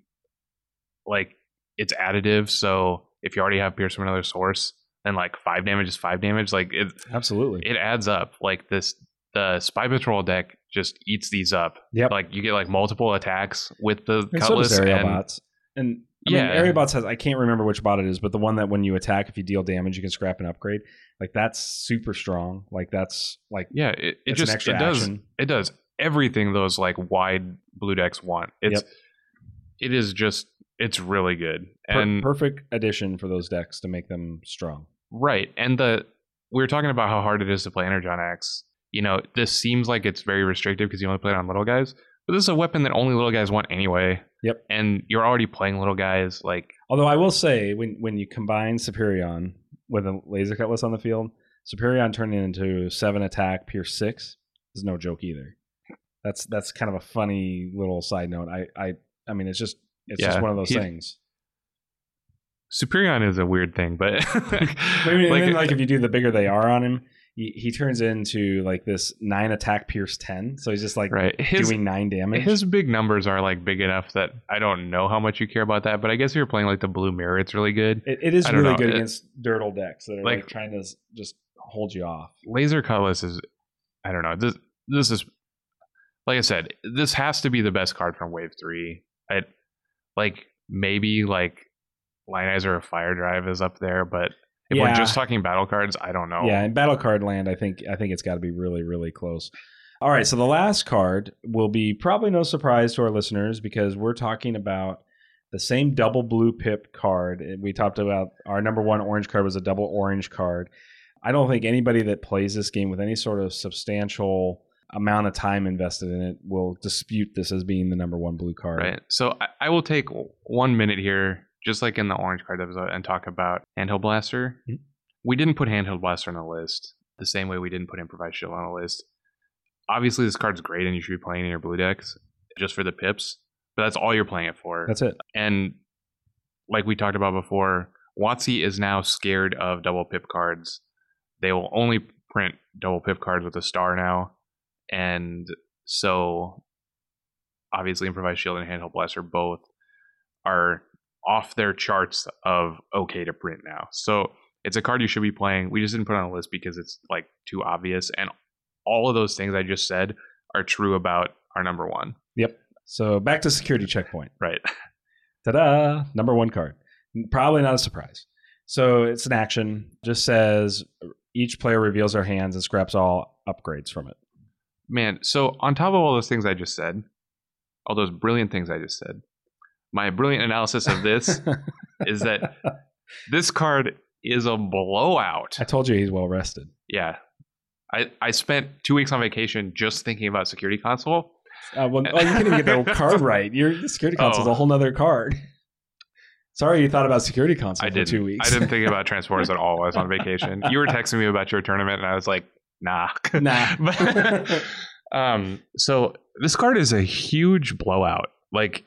like, it's additive. So, if you already have Pierce from another source, then, like, five damage is five damage. Like, it, absolutely. It adds up. Like, this, the Spy Patrol deck just eats these up. Yep. Like, you get, like, multiple attacks with the and Cutlass. So does Aerial Bots. And, I yeah. mean, Aerial Bots has, I can't remember which bot it is, but the one that when you attack, if you deal damage, you can scrap and upgrade. Like, that's super strong. Like, that's, like, yeah, it, it just, an extra it does, action. It does. Everything those like wide blue decks want. It's yep. it is just it's really good per- and perfect addition for those decks to make them strong. Right, and the we were talking about how hard it is to play Energon Axe. You know, this seems like it's very restrictive because you only play it on little guys, but this is a weapon that only little guys want anyway. Yep, and you're already playing little guys. Like, although I will say when when you combine Superion with a Laser Cutlass on the field, Superion turning into seven attack, Pierce six is no joke either. That's that's kind of a funny little side note. I I, I mean, it's just it's yeah, just one of those he, things. Superion is a weird thing, but... I mean, like, and then, like, if you do the bigger they are on him, he, he turns into, like, this nine attack Pierce ten. So he's just, like, right. his, doing nine damage. His big numbers are, like, big enough that I don't know how much you care about that, but I guess if you're playing, like, the Blue Mirror, it's really good. It, it is really know. good it, against Dirtle decks that are, like, like, trying to just hold you off. Laser Cutlass is... I don't know. This This is... Like I said, this has to be the best card from Wave Three. I like maybe like Lionizer or Fire Drive is up there, but if yeah. we're just talking battle cards, I don't know. Yeah, in battle card land, I think I think it's got to be really really close. All right, so the last card will be probably no surprise to our listeners because we're talking about the same double blue pip card. We talked about our number one orange card was a double orange card. I don't think anybody that plays this game with any sort of substantial amount of time invested in it will dispute this as being the number one blue card. Right. So I, I will take one minute here, just like in the orange card episode, and talk about Handheld Blaster. Mm-hmm. we didn't put Handheld Blaster on the list the same way we didn't put Improvised Shield on the list. Obviously, this card's great and you should be playing in your blue decks just for the pips, but that's all you're playing it for. That's it. And like we talked about before, Watsi is now scared of double pip cards. They will only print double pip cards with a star now. And so obviously Improvised Shield and Handheld Blaster both are off their charts of okay to print now. So it's a card you should be playing. We just didn't put it on a list because it's like too obvious. And all of those things I just said are true about our number one. Yep. So back to Security Checkpoint. Right. Ta-da! Number one card. Probably not a surprise. So it's an action. Just says each player reveals their hands and scraps all upgrades from it. Man, so on top of all those things I just said, all those brilliant things I just said, my brilliant analysis of this is that this card is a blowout. I told you he's well rested. Yeah. I, I spent two weeks on vacation just thinking about Security Console. Uh, well, oh, you can't even get the card right. Your Security Console is oh. a whole nother card. Sorry you thought about Security Console I for didn't. two weeks. I didn't think about Transformers at all. I was on vacation. You were texting me about your tournament, and I was like, nah. Nah. but, um, so this card is a huge blowout. Like,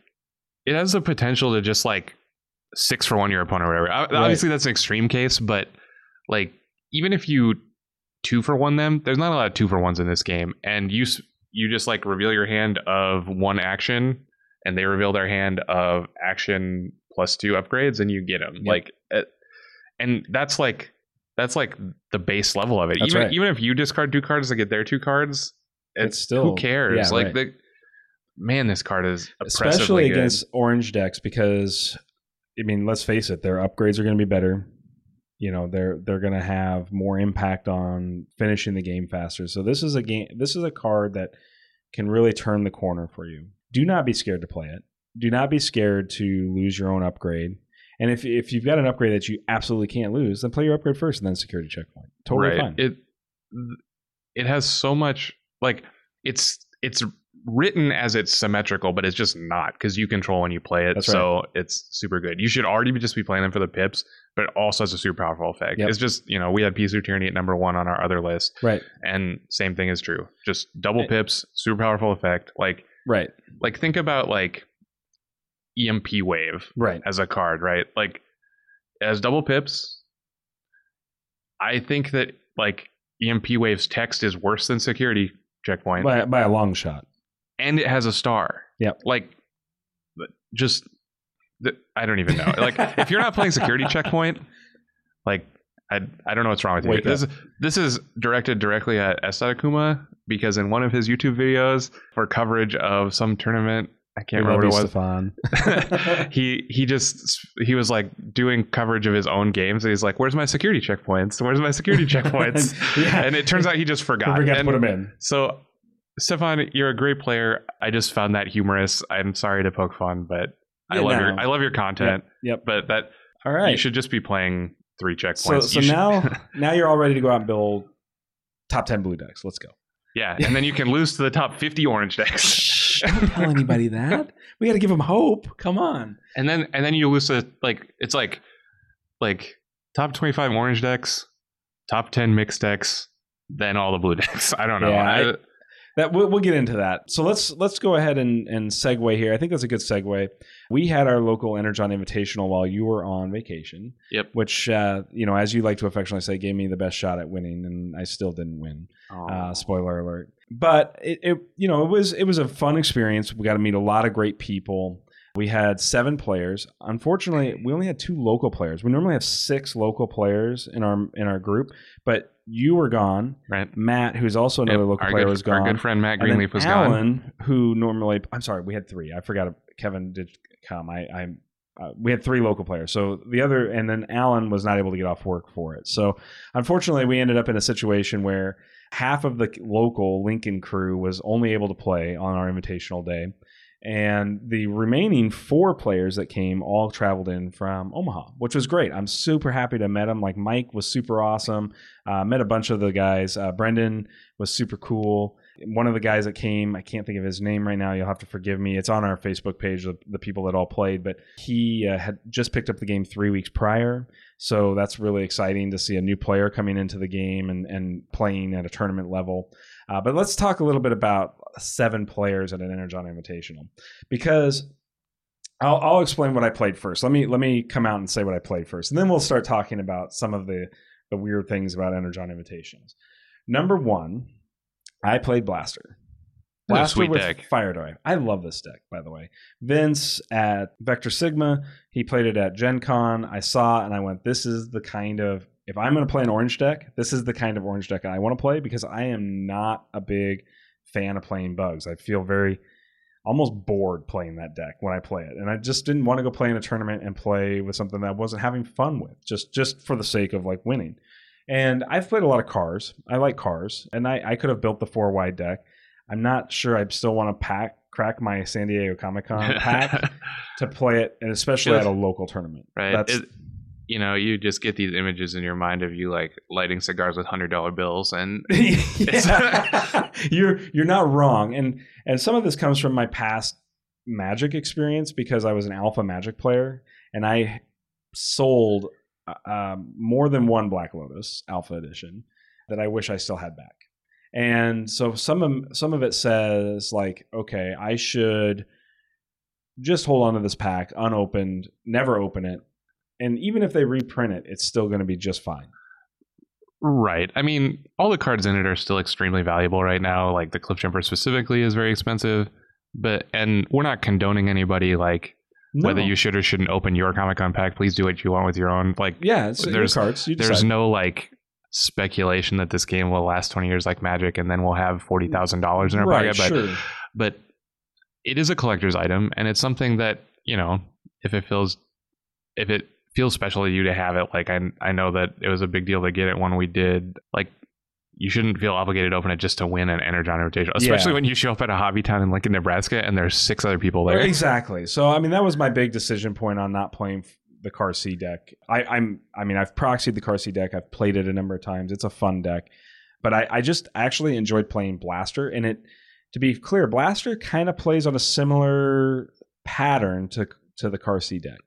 it has the potential to just, like, six for one your opponent or whatever. I, right. Obviously, that's an extreme case, but, like, even if you two for one them, there's not a lot of two for ones in this game. And you... You just like reveal your hand of one action and they reveal their hand of action plus two upgrades and you get them. Yep. Like, uh, and that's like, that's like the base level of it. That's even right. even if you discard two cards to get their two cards, it's, it's still, who cares? Yeah, like right. the, man, this card is oppressively especially against good. Orange decks because I mean, let's face it, their upgrades are going to be better. You know, they're they're going to have more impact on finishing the game faster. So this is a game. This is a card that can really turn the corner for you. Do not be scared to play it. Do not be scared to lose your own upgrade. And if if you've got an upgrade that you absolutely can't lose, then play your upgrade first and then Security Checkpoint. Totally right. fine. It it has so much like it's it's written as it's symmetrical, but it's just not because you control when you play it. That's so right. It's super good. You should already be just be playing them for the pips. But it also has a super powerful effect. Yep. It's just, you know, we had Peace or Tyranny at number one on our other list. Right. And same thing is true. Just double right. pips, super powerful effect. Like, right. Like, think about, like, E M P Wave right. as a card, right? Like, as double pips, I think that, like, E M P Wave's text is worse than Security Checkpoint. By, by a long shot. And it has a star. Yeah. Like, just... I don't even know. Like, if you're not playing Security Checkpoint, like, I I don't know what's wrong with you. Wait, this, this is directed directly at S. Akuma because in one of his YouTube videos for coverage of some tournament, I can't remember what it was. he he just he was like doing coverage of his own games, and he's like, "Where's my Security Checkpoints? Where's my Security Checkpoints?" yeah. And it turns out he just forgot. He forgot and to put them in. So, Stefan, you're a great player. I just found that humorous. I'm sorry to poke fun, but. I yeah, love no. your I love your content. Yep, yep. But that all right. You should just be playing three checkpoints. So, so now now you're all ready to go out and build top ten blue decks. Let's go. Yeah, and then you can lose to the top fifty orange decks. Shh, don't tell anybody that. We got to give them hope. Come on. And then and then you lose to like it's like like top twenty five orange decks, top ten mixed decks, then all the blue decks. I don't know. Yeah, I, That we'll, we'll get into that. So let's let's go ahead and, and segue here. I think that's a good segue. We had our local Energon Invitational while you were on vacation. Yep. Which, uh, you know, as you like to affectionately say, gave me the best shot at winning, and I still didn't win. Uh, spoiler alert. But it, it, you know, it was it was a fun experience. We got to meet a lot of great people. We had seven players. Unfortunately, we only had two local players. We normally have six local players in our in our group, but you were gone. Right. Matt, who's also another yep, local player, good, was gone. Our good friend Matt Greenleaf was Alan, gone. Alan, who normally... I'm sorry, we had three. I forgot Kevin did come. I, I uh, we had three local players. So the other... And then Alan was not able to get off work for it. So unfortunately, we ended up in a situation where half of the local Lincoln crew was only able to play on our Invitational day. And the remaining four players that came all traveled in from Omaha, which was great. I'm super happy to met them. Like Mike was super awesome. Uh, met a bunch of the guys. Uh, Brendan was super cool. one of the guys that came, I can't think of his name right now. You'll have to forgive me. It's on our Facebook page, the, the people that all played. But he uh, had just picked up the game three weeks prior. So that's really exciting to see a new player coming into the game and, and playing at a tournament level. Uh, but let's talk a little bit about seven players at an Energon Invitational, because I'll, I'll explain what I played first. Let me let me come out and say what I played first, and then we'll start talking about some of the, the weird things about Energon Invitations. Number one, I played Blaster. Blaster with deck. Fire Drive. I love this deck, by the way. Vince at Vector Sigma, he played it at Gen Con. I saw it and I went, this is the kind of, if I'm going to play an orange deck, this is the kind of orange deck I want to play, because I am not a big fan of playing bugs. I feel very almost bored playing that deck when I play it. And I just didn't want to go play in a tournament and play with something that I wasn't having fun with, just, just for the sake of like winning. And I've played a lot of cars. I like cars. And I, I could have built the four wide deck. I'm not sure I'd still want to pack crack my San Diego Comic-Con pack to play it, and especially at a local tournament. Right. That's, it, you know, you just get these images in your mind of you like lighting cigars with one hundred dollar bills, and it's you're you're not wrong. And and some of this comes from my past Magic experience, because I was an alpha Magic player and I sold Um, more than one Black Lotus Alpha Edition that I wish I still had back. And so some of, some of it says like, okay, I should just hold on to this pack unopened, never open it. And even if they reprint it, it's still going to be just fine. Right. I mean, all the cards in it are still extremely valuable right now. Like the Cliff Jumper specifically is very expensive, but, and we're not condoning anybody like, no. Whether you should or shouldn't open your Comic-Con pack, please do what you want with your own. Like, yeah, it's there's, your cards. You there's no like speculation that this game will last twenty years like Magic, and then we'll have forty thousand dollars in our right, pocket. But, sure. but it is a collector's item, and it's something that, you know, if it feels if it feels special to you to have it, like I I know that it was a big deal to get it when we did. Like, you shouldn't feel obligated to open it just to win an Energon Invitational, especially yeah. when you show up at a hobby town in Lincoln, Nebraska, and there's six other people there. Exactly. So, I mean, that was my big decision point on not playing the Car C deck. I, I'm, I mean, I've proxied the Car C deck. I've played it a number of times. It's a fun deck, but I, I just actually enjoyed playing Blaster. And it, to be clear, Blaster kind of plays on a similar pattern to to the Car C deck.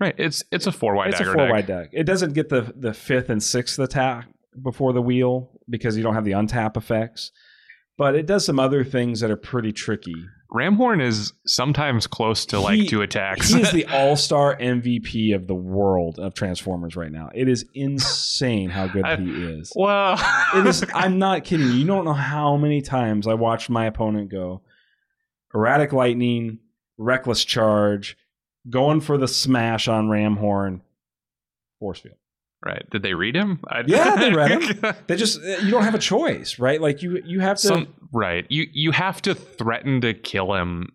Right. It's it's a four wide. It's a four deck. wide deck. It doesn't get the the fifth and sixth attack before the wheel, because you don't have the untap effects, but it does some other things that are pretty tricky. Ramhorn is sometimes close to he, like two attacks. He is the all-star M V P of the world of Transformers right now. It is insane how good I, he is. Well, it is, I'm not kidding you. You don't know how many times I watched my opponent go erratic lightning, reckless charge, going for the smash on Ramhorn, force field. Right. Did they read him? I'd yeah, they read him. They just, you don't have a choice, right? Like you, you have to. Some, right. You, you have to threaten to kill him,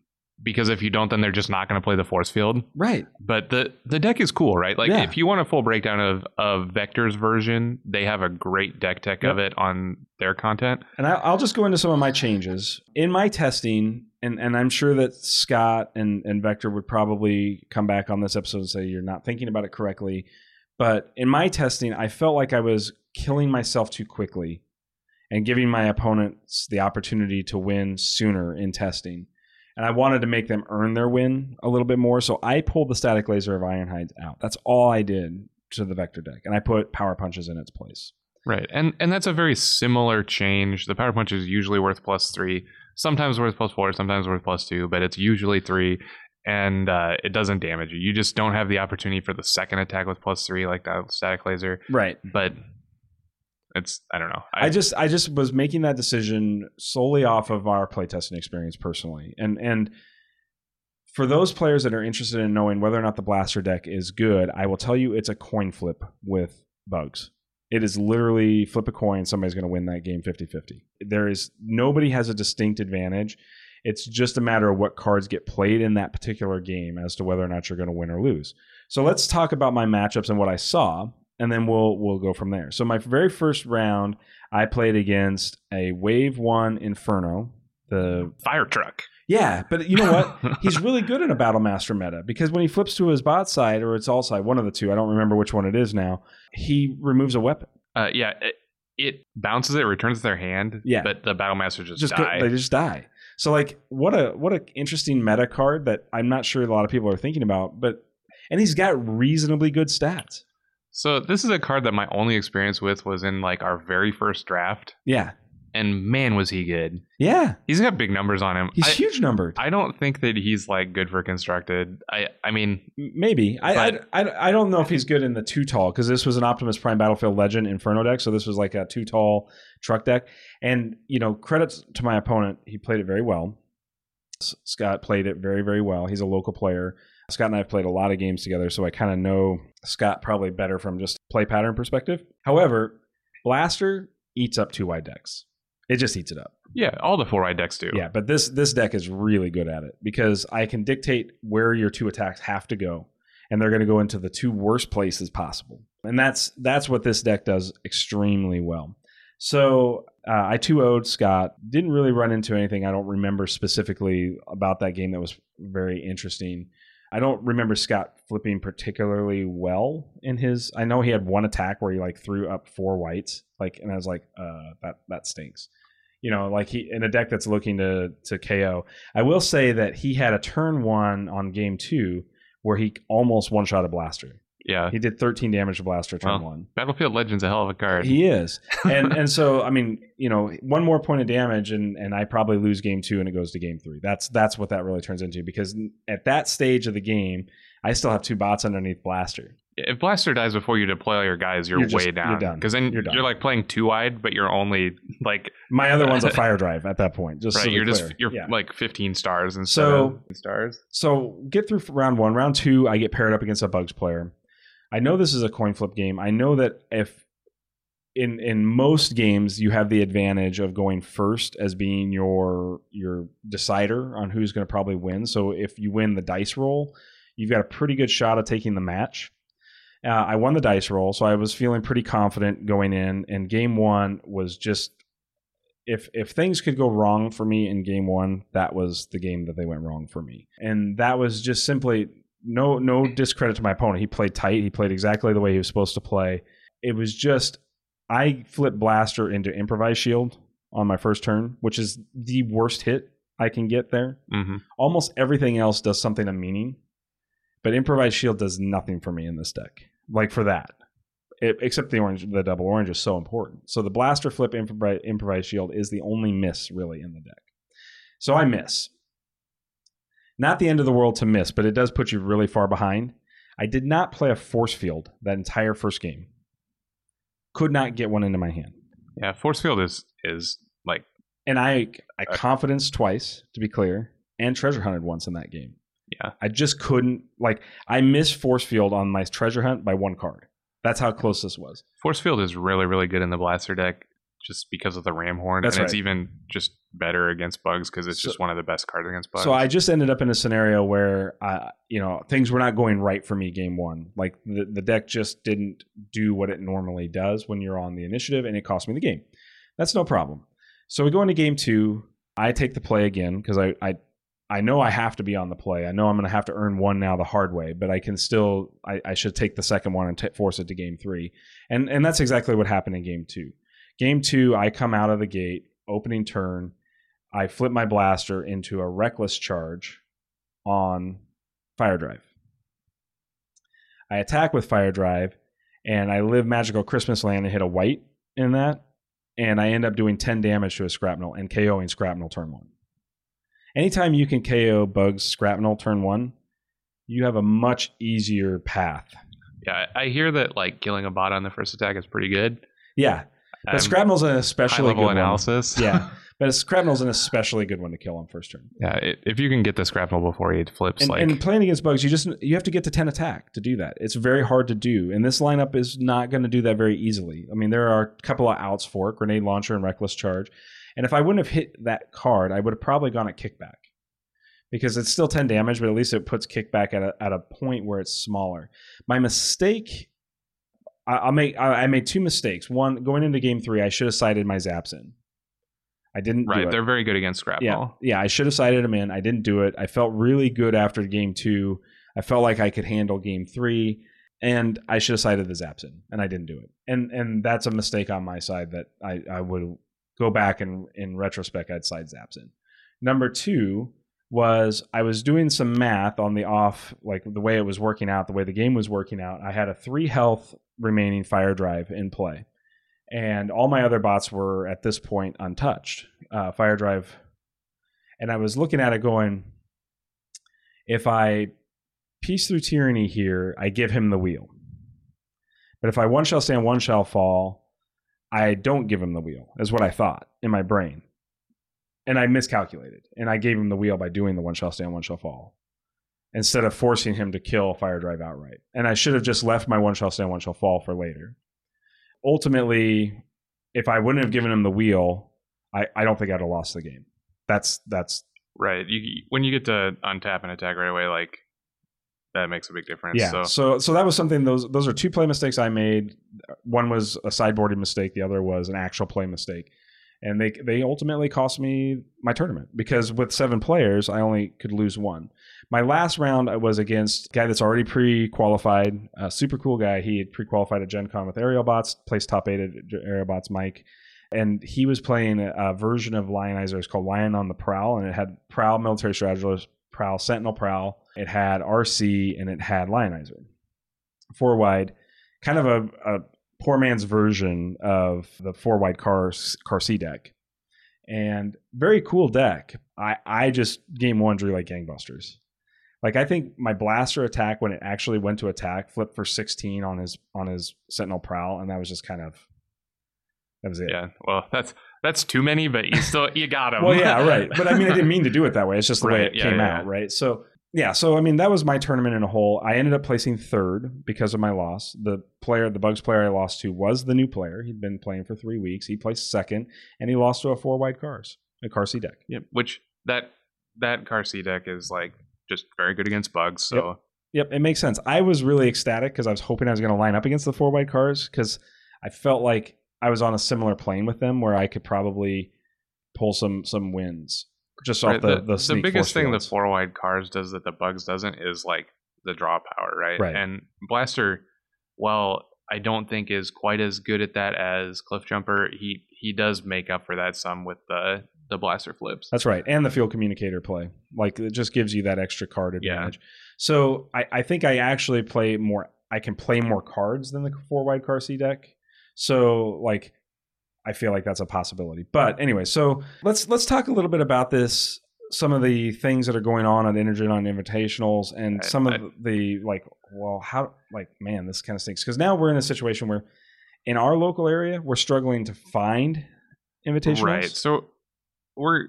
because if you don't, then they're just not going to play the force field. Right. But the, the deck is cool, right? Like yeah. if you want a full breakdown of, of Vector's version, they have a great deck tech yep. of it on their content. And I, I'll just go into some of my changes in my testing. And, and I'm sure that Scott and, and Vector would probably come back on this episode and say, you're not thinking about it correctly. But in my testing, I felt like I was killing myself too quickly and giving my opponents the opportunity to win sooner in testing. And I wanted to make them earn their win a little bit more. So I pulled the Static Laser of Ironhide out. That's all I did to the Vector deck. And I put Power Punches in its place. Right. And and that's a very similar change. The Power Punch is usually worth plus three, sometimes worth plus four, sometimes worth plus two, but it's usually three. And uh, it doesn't damage you. You just don't have the opportunity for the second attack with plus three, like that Static Laser. Right. But it's, I don't know. I, I just I just was making that decision solely off of our playtesting experience personally. And and for those players that are interested in knowing whether or not the Blaster deck is good, I will tell you it's a coin flip with bugs. It is literally flip a coin. Somebody's going to win that game fifty-fifty. There is, nobody has a distinct advantage. It's just a matter of what cards get played in that particular game as to whether or not you're going to win or lose. So let's talk about my matchups and what I saw, and then we'll we'll go from there. So my very first round, I played against a Wave One Inferno, the fire truck. Yeah, but you know what? He's really good in a Battle Master meta, because when he flips to his bot side or its all side, one of the two, I don't remember which one it is now, he removes a weapon. Uh, yeah. It- it bounces it, returns to their hand, yeah. but the Battlemaster just, just die. Go, they just die. So like, what a what an interesting meta card that I'm not sure a lot of people are thinking about, but and he's got reasonably good stats. So this is a card that my only experience with was in like our very first draft. Yeah. And man, was he good. Yeah. He's got big numbers on him. He's I, huge numbered. I don't think that he's like good for constructed. I I mean. Maybe. I, I, I, I don't know if he's good in the too tall, because this was an Optimus Prime Battlefield Legend Inferno deck. So this was like a too tall truck deck. And, you know, credits to my opponent. He played it very well. Scott played it very, very well. He's a local player. Scott and I have played a lot of games together, so I kind of know Scott probably better from just play pattern perspective. However, Blaster eats up two wide decks. It just eats it up. Yeah, all the four wide decks do. Yeah, but this this deck is really good at it because I can dictate where your two attacks have to go, and they're going to go into the two worst places possible. And that's that's what this deck does extremely well. So uh, I two oh'd Scott. Didn't really run into anything I don't remember specifically about that game that was very interesting. I don't remember Scott flipping particularly well in his. I know he had one attack where he like threw up four whites, like, and I was like, uh, that that stinks, you know, like he in a deck that's looking to to K O. I will say that he had a turn one on game two where he almost one shot a Blaster. Yeah, he did thirteen damage to Blaster turn well, one. Battlefield Legend's a hell of a card. He is, and and so I mean, you know, one more point of damage, and and I probably lose game two, and it goes to game three. That's that's what that really turns into, because at that stage of the game, I still have two bots underneath Blaster. If Blaster dies before you deploy all your guys, you're, you're just, way down. You're done. Because then you're, done. you're like playing two wide, but you're only like my other one's a fire drive at that point. Just right, so you're clear. just you're yeah. like fifteen stars and so stars. So get through round one, round two. I get paired up against a Bugs player. I know this is a coin flip game. I know that if in in most games you have the advantage of going first as being your your decider on who's going to probably win. So if you win the dice roll, you've got a pretty good shot of taking the match. Uh, I won the dice roll, so I was feeling pretty confident going in. And game one was just if if things could go wrong for me in game one, that was the game that they went wrong for me, and that was just simply. No, no discredit to my opponent. He played tight. He played exactly the way he was supposed to play. It was just, I flipped Blaster into Improvise Shield on my first turn, which is the worst hit I can get there. Mm-hmm. Almost everything else does something of meaning, but Improvise Shield does nothing for me in this deck. Like for that, it, except the orange, the double orange is so important. So the Blaster flip Improvi- Improvise Shield is the only miss really in the deck. So I miss. Not the end of the world to miss, but it does put you really far behind. I did not play a force field that entire first game. Could not get one into my hand. Yeah, force field is is like... And I I uh, confidence twice, to be clear, and treasure hunted once in that game. Yeah. I just couldn't... Like, I missed force field on my treasure hunt by one card. That's how close this was. Force field is really, really good in the Blaster deck just because of the Ram Horn. That's and right. It's even just... better against Bugs because it's so, just one of the best cards against Bugs. So I just ended up in a scenario where uh, you know, things were not going right for me game one. Like the, the deck just didn't do what it normally does when you're on the initiative, and it cost me the game. That's no problem. So we go into game two. I take the play again because I, I I know I have to be on the play. I know I'm going to have to earn one now the hard way, but I can still I, I should take the second one and t- force it to game three. And and that's exactly what happened in game two. Game two, I come out of the gate, opening turn. I flip my Blaster into a reckless charge on Fire Drive. I attack with Fire Drive, and I live Magical Christmas Land and hit a white in that, and I end up doing ten damage to a Scrapnel and KOing Scrapnel turn one. Anytime you can K O Bugs Scrapnel turn one, you have a much easier path. Yeah, I hear that like killing a bot on the first attack is pretty good. Yeah, but um, Scrapnel's an especially high-level good analysis. One. Yeah. But Scrapnel's an especially good one to kill on first turn. Yeah, if you can get the Scrapnel before he flips. And, like... and playing against Bugs, you just you have to get to ten attack to do that. It's very hard to do, and this lineup is not going to do that very easily. I mean, there are a couple of outs for it, Grenade Launcher and Reckless Charge. And if I wouldn't have hit that card, I would have probably gone at Kickback. Because it's still ten damage, but at least it puts Kickback at a, at a point where it's smaller. My mistake... I, I, made, I, I made two mistakes. One, going into game three, I should have sided my Zaps in. I didn't right, do it. They're very good against Scrapnel. Yeah, yeah, I should have sided him in. I didn't do it. I felt really good after game two. I felt like I could handle game three. And I should have sighted the Zapsin, and I didn't do it. And and that's a mistake on my side that I, I would go back and in retrospect, I'd side Zapsin. Number two was I was doing some math on the off, like the way it was working out, the way the game was working out. I had a three health remaining fire drive in play. And all my other bots were at this point untouched, uh, fire drive. And I was looking at it going, if I Peace Through Tyranny here, I give him the wheel. But if I one shall stand, one shall fall, I don't give him the wheel, is what I thought in my brain. And I miscalculated. And I gave him the wheel by doing the one shall stand, one shall fall, instead of forcing him to kill fire drive outright. And I should have just left my one shall stand, one shall fall for later. Ultimately, if I wouldn't have given him the wheel, I, I don't think I'd have lost the game. That's that's right. You, when you get to untap an attack right away, like that makes a big difference. Yeah. So so, so that was something. Those those are two play mistakes I made. One was a sideboarding mistake. The other was an actual play mistake, and they they ultimately cost me my tournament, because with seven players, I only could lose one. My last round was against a guy that's already pre-qualified, a super cool guy. He had pre-qualified at Gen Con with Aerial Bots, placed top eight at Aerial Bots, Mike. And he was playing a version of Lionizers called Lion on the Prowl, and it had Prowl, Military Strategist, Prowl, Sentinel Prowl. It had R C, and it had Lionizer. Four wide, kind of a, a poor man's version of the four wide car, car C deck. And very cool deck. I, I just, game one, drew like gangbusters. Like, I think my blaster attack, when it actually went to attack, flipped for sixteen on his on his Sentinel Prowl, and that was just kind of, that was it. Yeah, well, that's that's too many, but you still you got him. Well, yeah, right. But I mean, I didn't mean to do it that way. It's just the right, way it yeah, came yeah. out, right? So yeah, so I mean, that was my tournament in a whole. I ended up placing third because of my loss. The player, the Bugs player I lost to, was the new player. He'd been playing for three weeks. He placed second, and he lost to a four wide cars, a car C deck. Yep. Which that that car C deck is like just very good against bugs. So yep, yep it makes sense. I was really ecstatic because I was hoping I was going to line up against the four wide cars, because I felt like I was on a similar plane with them where I could probably pull some some wins just right, off the the, the, sneak the biggest thing fields. The four wide cars does that the bugs doesn't is like the draw power, right? Right. And Blaster, while I don't think is quite as good at that as Cliff Jumper, he he does make up for that some with the the blaster flips. That's right. And the field communicator play. Like, it just gives you that extra card advantage. Yeah. So I, I think I actually play more, I can play more cards than the four wide car C deck. So like, I feel like that's a possibility. But anyway, so let's, let's talk a little bit about this. Some of the things that are going on at Energon Invitationals and I, some I, of the, like, well, how, like, man, this kind of stinks. Cause now we're in a situation where in our local area, we're struggling to find invitationals. Right. So, We're,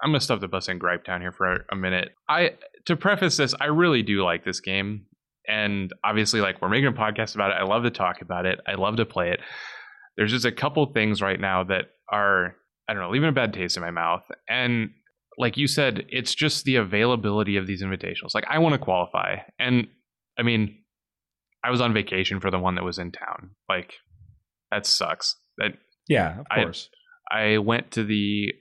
I'm going to stop the bus in Gripe Town here for a minute. I To preface this, I really do like this game. And obviously, like, we're making a podcast about it. I love to talk about it. I love to play it. There's just a couple things right now that are, I don't know, leaving a bad taste in my mouth. And like you said, it's just the availability of these invitationals. Like, I want to qualify. And I mean, I was on vacation for the one that was in town. Like, that sucks. That Yeah, of course. I, I went to the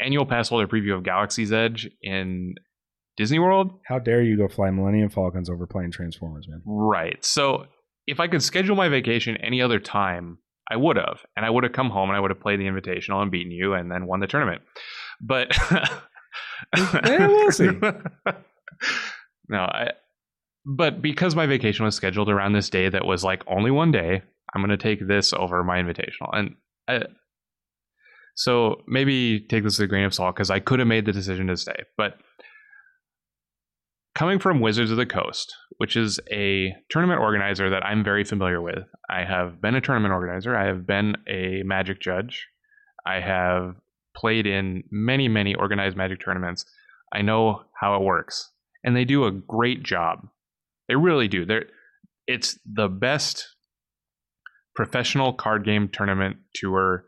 annual pass holder preview of Galaxy's Edge in Disney World. How dare you go fly Millennium Falcons over playing Transformers, man? Right. So if I could schedule my vacation any other time, I would have. And I would have come home and I would have played the Invitational and beaten you and then won the tournament. But yeah, we'll see. No, I but because my vacation was scheduled around this day that was like only one day, I'm gonna take this over my Invitational. And I So maybe take this with a grain of salt, because I could have made the decision to stay. But coming from Wizards of the Coast, which is a tournament organizer that I'm very familiar with. I have been a tournament organizer. I have been a Magic judge. I have played in many, many organized Magic tournaments. I know how it works. And they do a great job. They really do. They're, it's the best professional card game tournament tour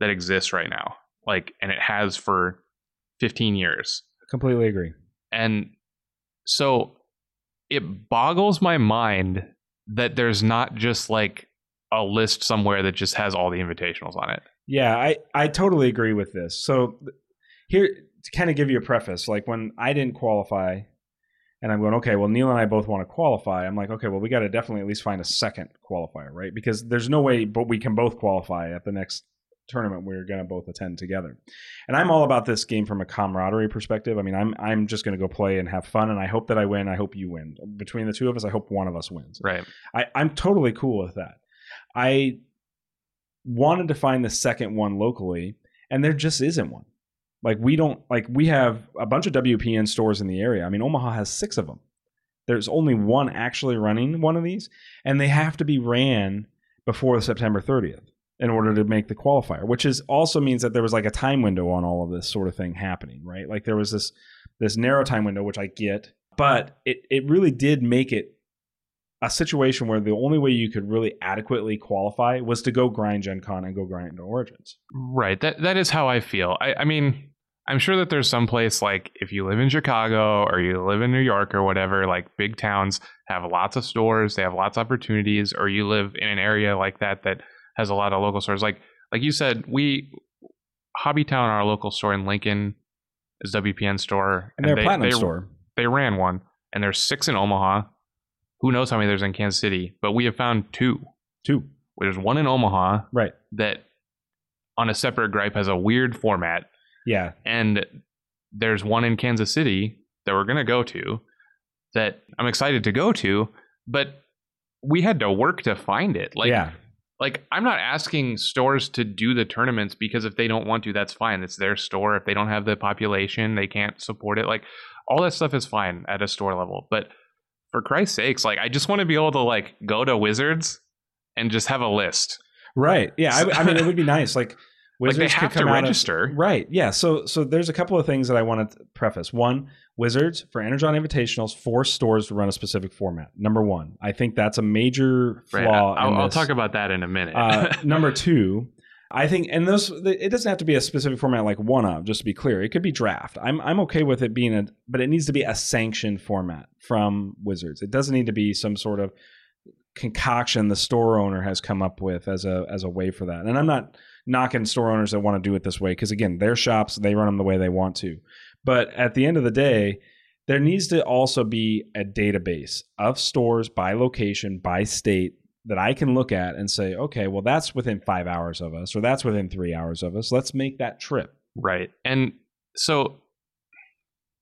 that exists right now, like, and it has for fifteen years. Completely agree. And so it boggles my mind that there's not just like a list somewhere that just has all the invitationals on it. Yeah, I, I totally agree with this. So here, to kind of give you a preface, like when I didn't qualify, And I'm going, okay, well, Neil and I both want to qualify. I'm like, okay, well, we got to definitely at least find a second qualifier, right? Because there's no way, but we can both qualify at the next tournament we're going to both attend together. And I'm all about this game from a camaraderie perspective. I mean, I'm I'm just going to go play and have fun, and I hope that I win. I hope you win. Between the two of us, I hope one of us wins. Right. I, I'm totally cool with that. I wanted to find the second one locally, and there just isn't one. Like we don't like we have a bunch of W P N stores in the area. I mean, Omaha has six of them. There's only one actually running one of these, and they have to be ran before September thirtieth in order to make the qualifier, which is also means that there was like a time window on all of this sort of thing happening, right? Like there was this this narrow time window, which I get, but it it really did make it a situation where the only way you could really adequately qualify was to go grind Gen Con and go grind Origins. Right. That that is how I feel. I, I mean, I'm sure that there's some place like if you live in Chicago or you live in New York or whatever, like big towns have lots of stores, they have lots of opportunities, or you live in an area like that that has a lot of local stores. Like like you said, we Hobbytown, our local store in Lincoln, is W P N store, and, and they're a platinum they, store. They ran one, and there's six in Omaha. Who knows how many there's in Kansas City, but we have found two. Two. There's one in Omaha, right? That on a separate gripe has a weird format. Yeah. And there's one in Kansas City that we're gonna go to that I'm excited to go to, but we had to work to find it. Like, yeah. Like I'm not asking stores to do the tournaments because if they don't want to, that's fine. It's their store. If they don't have the population, they can't support it. Like all that stuff is fine at a store level, but for Christ's sakes, like I just want to be able to like go to Wizards and just have a list. Right. Yeah. I, I mean, it would be nice. Like Wizards like they have could come to register. Of, right. Yeah. So so there's a couple of things that I want to preface. One, Wizards for Energon Invitationals force stores to run a specific format. Number one, I think that's a major flaw. Right. I'll, in I'll this. talk about that in a minute. uh, number two, I think, and those it doesn't have to be a specific format like one of. Just to be clear, it could be draft. I'm I'm okay with it being a, but it needs to be a sanctioned format from Wizards. It doesn't need to be some sort of concoction the store owner has come up with as a as a way for that. And I'm not knocking store owners that want to do it this way because again, their shops they run them the way they want to. But at the end of the day, there needs to also be a database of stores by location, by state, that I can look at and say, okay, well, that's within five hours of us, or that's within three hours of us. Let's make that trip. Right. And so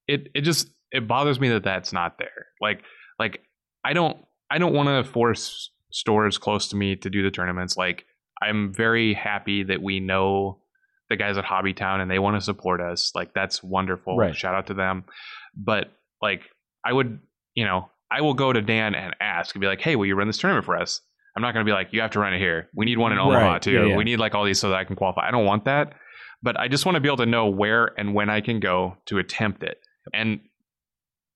it it just, it bothers me that that's not there. Like, like I don't, I don't want to force stores close to me to do the tournaments. Like I'm very happy that we know the guys at Hobbytown and they want to support us. Like that's wonderful. Right. Shout out to them. But like, I would, you know, I will go to Dan and ask and be like, hey, will you run this tournament for us? I'm not going to be like, you have to run it here. We need one in Omaha, right, too. Yeah, yeah. We need like all these so that I can qualify. I don't want that. But I just want to be able to know where and when I can go to attempt it. And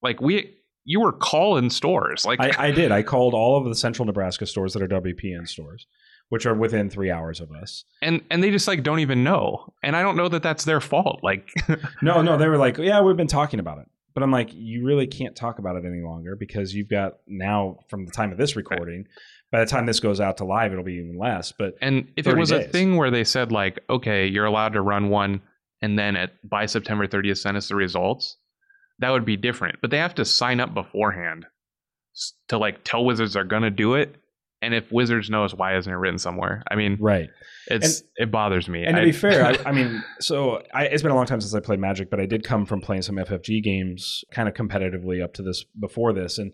like we, you were calling stores. Like I, I did. I called all of the central Nebraska stores that are W P N stores, which are within three hours of us. And and they just like don't even know. And I don't know that that's their fault. Like No, no. They were like, yeah, we've been talking about it. But I'm like, you really can't talk about it any longer because you've got now from the time of this recording, by the time this goes out to live, it'll be even less. But and if it was days. a thing where they said like, okay, you're allowed to run one and then at by September thirtieth, send us the results, that would be different. But they have to sign up beforehand to like tell Wizards they're going to do it. And if Wizards knows, why isn't it written somewhere? I mean, right. It's and, it bothers me. And I, to be fair, I, I mean, so I, it's been a long time since I played Magic, but I did come from playing some F F G games kind of competitively up to this before this. And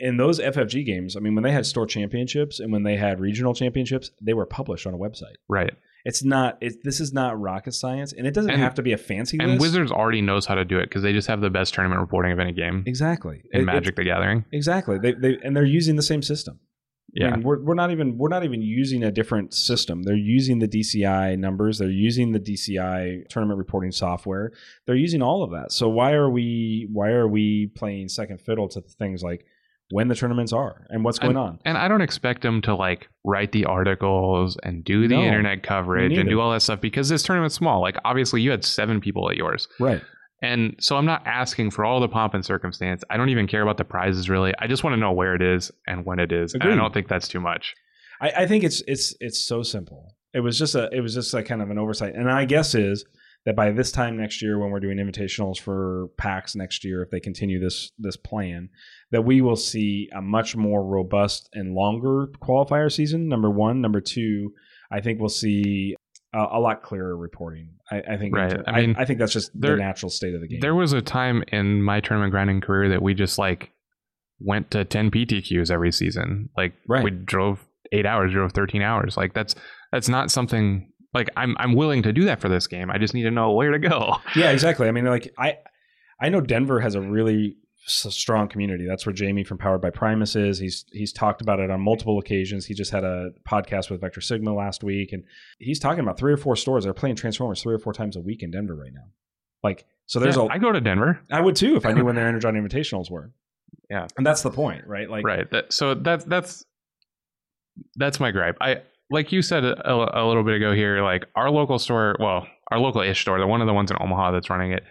in those F F G games, I mean, when they had store championships and when they had regional championships, they were published on a website. Right. It's not. It, this is not rocket science, and it doesn't and, have to be a fancy list. And Wizards already knows how to do it because they just have the best tournament reporting of any game. Exactly. In it, Magic the Gathering. Exactly. They they and they're using the same system. Yeah, I mean, we're we're not even we're not even using a different system. They're using the D C I numbers. They're using the D C I tournament reporting software. They're using all of that. So why are we why are we playing second fiddle to things like when the tournaments are and what's going and, on? And I don't expect them to like write the articles and do the no, internet coverage and do all that stuff because this tournament's small. Like obviously you had seven people at yours, right? And so I'm not asking for all the pomp and circumstance. I don't even care about the prizes, really. I just want to know where it is and when it is. Agreed. And I don't think that's too much. I, I think it's it's it's so simple. It was just a it was just like kind of an oversight. And I guess is that by this time next year, when we're doing invitationals for PAX next year, if they continue this this plan, that we will see a much more robust and longer qualifier season, number one. Number two, I think we'll see a, a lot clearer reporting. I, I think right. I, I mean, I think that's just there, the natural state of the game. There was a time in my tournament grinding career that we just like went to ten P T Qs every season. Like right. we drove eight hours, drove thirteen hours. Like that's that's not something... Like I'm, I'm willing to do that for this game. I just need to know where to go. Yeah, exactly. I mean, like I, I know Denver has a really s- strong community. That's where Jamie from Powered by Primus is. He's he's talked about it on multiple occasions. He just had a podcast with Vector Sigma last week, and he's talking about three or four stores that are playing Transformers three or four times a week in Denver right now. Like, so there's yeah, a. I go to Denver. I would too if I knew when their Energon Invitationals were. Yeah, and that's the point, right? Like, right. That, so that's that's that's my gripe. I. Like you said a, a little bit ago here, like our local store, well, our local-ish store, the one of the ones in Omaha that's running it,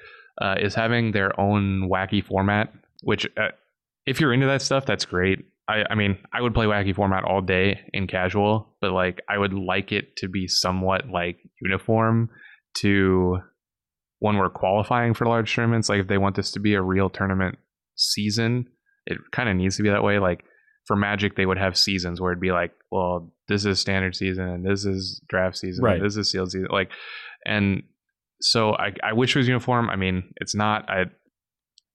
uh, is having their own wacky format, which uh, if you're into that stuff, that's great. I, I mean, I would play wacky format all day in casual, but like I would like it to be somewhat like uniform to when we're qualifying for large tournaments. Like if they want this to be a real tournament season, it kind of needs to be that way. Like for Magic, they would have seasons where it'd be like, well, this is standard season and this is draft season. Right. And this is sealed season. Like, and so I, I wish it was uniform. I mean, it's not. I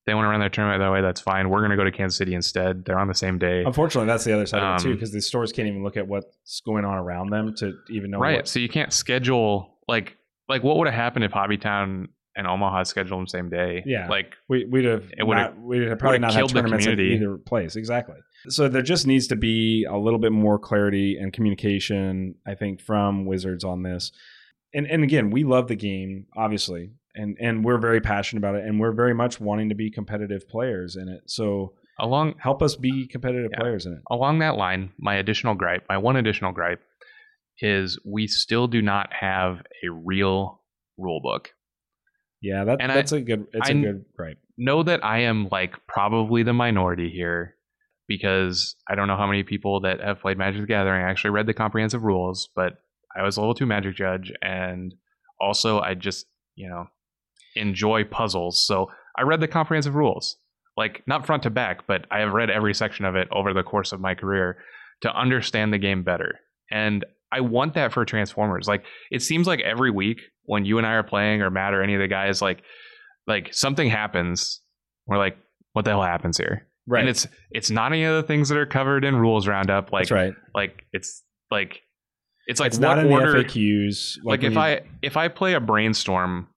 they want to run their tournament that way. That's fine. We're going to go to Kansas City instead. They're on the same day. Unfortunately, that's the other side um, of it too, because the stores can't even look at what's going on around them to even know. Right. What. So you can't schedule like like what would have happened if Hobbytown and Omaha scheduled them same day. Yeah. Like we, we'd have it would have we'd have probably not had tournaments in either place. Exactly. So there just needs to be a little bit more clarity and communication, I think, from Wizards on this. And and again, we love the game, obviously, and and we're very passionate about it, and we're very much wanting to be competitive players in it. So along help us be competitive yeah, players in it. Along that line, my additional gripe, my one additional gripe is we still do not have a real rule book. Yeah, that, that's I, a good it's I a good gripe. Know that I am like probably the minority here, because I don't know how many people that have played Magic the Gathering actually read the comprehensive rules, but I was a level two Magic judge, and also I just, you know, enjoy puzzles. So I read the comprehensive rules, like not front to back, but I have read every section of it over the course of my career to understand the game better. And I want that for Transformers. Like it seems like every week when you and I are playing or Matt or any of the guys, like, like something happens. We're like, what the hell happens here? Right. And it's, it's not any of the things that are covered in rules roundup. Like, that's right. like it's like, it's like, it's what not order, in the F A Qs. Like, like if you... I, if I play a Brainstorm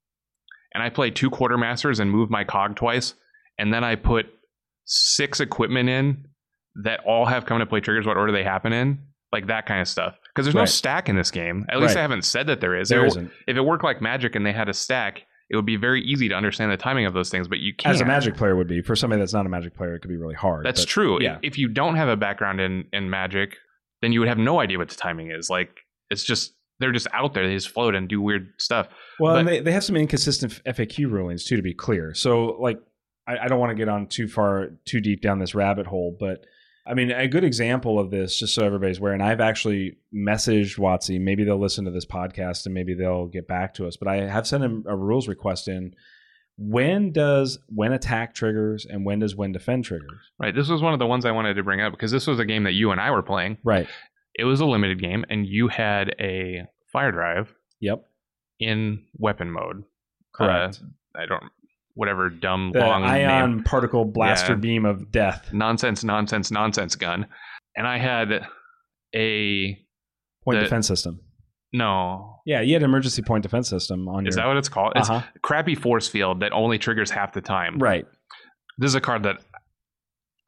and I play two Quartermasters and move my cog twice, and then I put six equipment in that all have come to play triggers, what order they happen in, like that kind of stuff. Because there's right. no stack in this game. At least right. I haven't said that there is. There isn't. If it worked like Magic and they had a stack, it would be very easy to understand the timing of those things, but you can't. As a Magic player would be. For somebody that's not a Magic player, it could be really hard. That's but, true. Yeah. If you don't have a background in, in Magic, then you would have no idea what the timing is. Like, it's just, they're just out there. They just float and do weird stuff. Well, but, and they, they have some inconsistent F A Q rulings, too, to be clear. So, like, I, I don't want to get on too far, too deep down this rabbit hole, but... I mean, a good example of this, just so everybody's aware, and I've actually messaged Watsi. Maybe they'll listen to this podcast and maybe they'll get back to us. But I have sent him a rules request in. When does when attack triggers and when does when defend triggers? Right. This was one of the ones I wanted to bring up because this was a game that you and I were playing. Right. It was a limited game and you had a fire drive. Yep. In weapon mode. Correct. Uh, I don't whatever dumb the long ion name. Particle blaster yeah. beam of death nonsense nonsense nonsense gun, and I had a point the, defense system. No, yeah, you had an emergency point defense system on. Is your, that what it's called? Uh-huh. It's a crappy force field that only triggers half the time. Right. This is a card that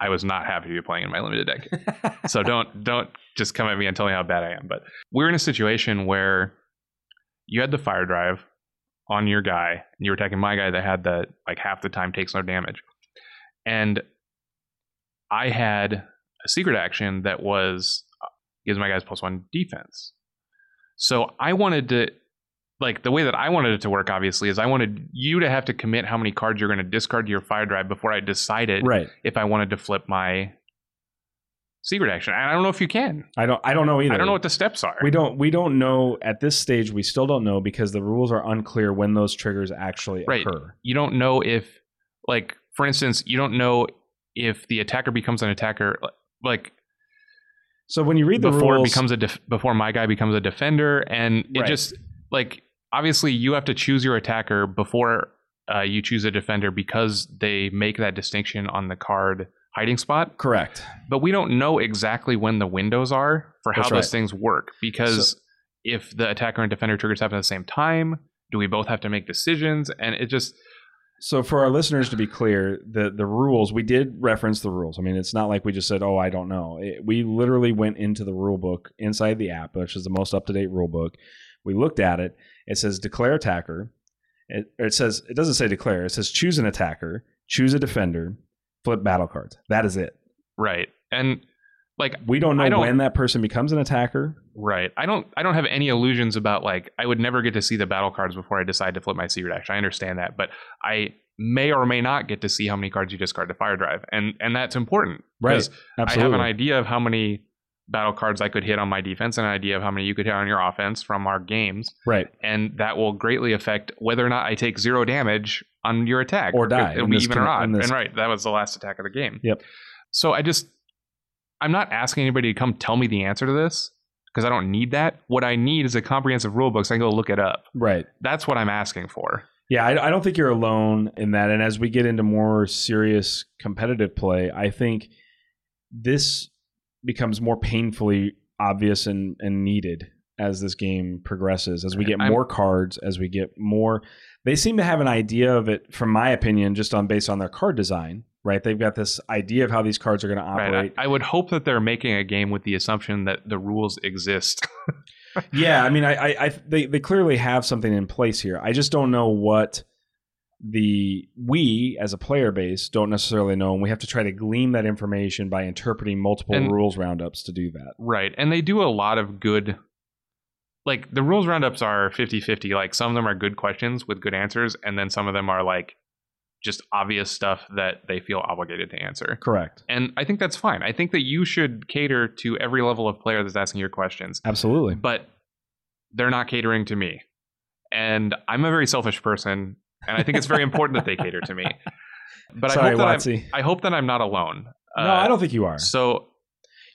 I was not happy to be playing in my limited deck. So don't don't just come at me and tell me how bad I am. But we're in a situation where you had the fire drive on your guy, and you were attacking my guy that had the, like, half the time takes no damage. And I had a secret action that was, gives my guys plus one defense. So I wanted to, like, the way that I wanted it to work, obviously, is I wanted you to have to commit how many cards you're going to discard to your fire drive before I decided right. if I wanted to flip my secret action. I don't know if you can. I don't. I don't know either. I don't know what the steps are. We don't. We don't know at this stage. We still don't know because the rules are unclear when those triggers actually right. occur. You don't know if, like, for instance, you don't know if the attacker becomes an attacker, like. So when you read the before rules, it becomes a def- before my guy becomes a defender, and it right. just like obviously you have to choose your attacker before uh, you choose a defender because they make that distinction on the card. Hiding spot, correct, but we don't know exactly when the windows are for how That's those right. things work because so, if the attacker and defender triggers happen at the same time, do we both have to make decisions? And it just so for our listeners to be clear, the the rules we did reference the rules. I mean, it's not like we just said, "Oh, I don't know." It, we literally went into the rule book inside the app, which is the most up to date rule book. We looked at it. It says declare attacker. It, it says it doesn't say declare. It says choose an attacker, choose a defender. Flip battle cards. That is it. Right. And like we don't know don't, when that person becomes an attacker. Right. I don't I don't have any illusions about like I would never get to see the battle cards before I decide to flip my secret action. I understand that, but I may or may not get to see how many cards you discard to fire drive. And and that's important. Right. Absolutely. I have an idea of how many battle cards I could hit on my defense and an idea of how many you could hit on your offense from our games. Right. And that will greatly affect whether or not I take zero damage on your attack or die. It'll be even or odd. And right, that was the last attack of the game. Yep. So I just, I'm not asking anybody to come tell me the answer to this because I don't need that. What I need is a comprehensive rule book so I can go look it up. Right. That's what I'm asking for. Yeah, I, I don't think you're alone in that. And as we get into more serious competitive play, I think this becomes more painfully obvious and, and needed as this game progresses, as we get more I'm, cards, as we get more. They seem to have an idea of it, from my opinion, just on based on their card design, right? They've got this idea of how these cards are going to operate. Right. I, I would hope that they're making a game with the assumption that the rules exist. yeah, I mean, I, I, I they, they clearly have something in place here. I just don't know what the we, as a player base, don't necessarily know, and we have to try to glean that information by interpreting multiple and, rules roundups to do that. Right, and they do a lot of good... Like, the rules roundups are fifty-fifty. Like, some of them are good questions with good answers, and then some of them are, like, just obvious stuff that they feel obligated to answer. Correct. And I think that's fine. I think that you should cater to every level of player that's asking your questions. Absolutely. But they're not catering to me. And I'm a very selfish person, and I think it's very important that they cater to me. But Sorry, I, hope that Watsi. I hope that I'm not alone. No, uh, I don't think you are. So...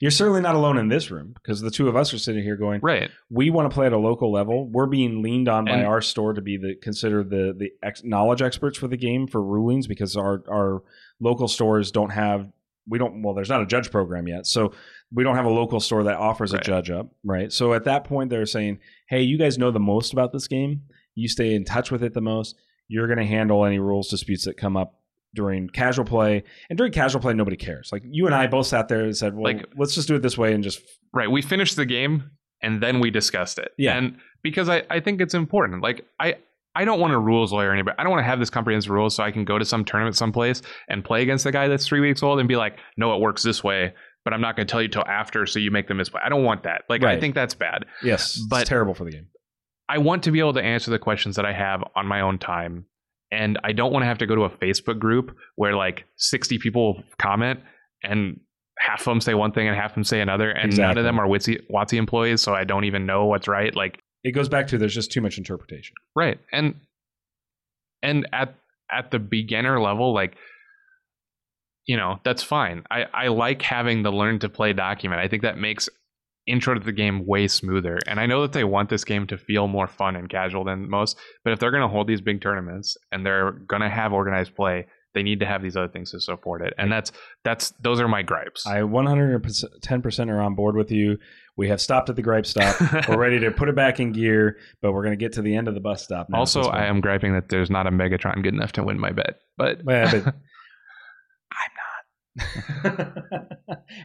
You're certainly not alone in this room because the two of us are sitting here going, right. We want to play at a local level. We're being leaned on and by our store to be the considered the the ex- knowledge experts for the game for rulings because our our local stores don't have we don't well there's not a judge program yet, so we don't have a local store that offers right. a judge up, right? So at that point they're saying, hey, you guys know the most about this game. You stay in touch with it the most. You're going to handle any rules disputes that come up during casual play, and during casual play, nobody cares. Like you and I both sat there and said, well, like, let's just do it this way. And just, right. We finished the game and then we discussed it. Yeah. And because I, I think it's important. Like I, I don't want a rules lawyer or anybody. I don't want to have this comprehensive rules so I can go to some tournament someplace and play against the guy that's three weeks old and be like, no, it works this way, but I'm not going to tell you till after. So you make the misplay. I don't want that. Like, right. I think that's bad. Yes. But it's terrible for the game. I want to be able to answer the questions that I have on my own time. And I don't want to have to go to a Facebook group where like sixty people comment and half of them say one thing and half of them say another. And exactly. None of them are Watsi, Watsi employees. So I don't even know what's right. Like it goes back to there's just too much interpretation. Right. And and at at the beginner level, like, you know, that's fine. I, I like having the learn to play document. I think that makes intro to the game way smoother, and I know that they want this game to feel more fun and casual than most, but if they're going to hold these big tournaments and they're going to have organized play, they need to have these other things to support it. And that's that's those are my gripes. I one hundred ten percent are on board with you. We have stopped at the gripe stop. We're ready to put it back in gear, but we're going to get to the end of the bus stop now. Also, I am griping that there's not a Megatron good enough to win my bet, but, yeah, but I'm not.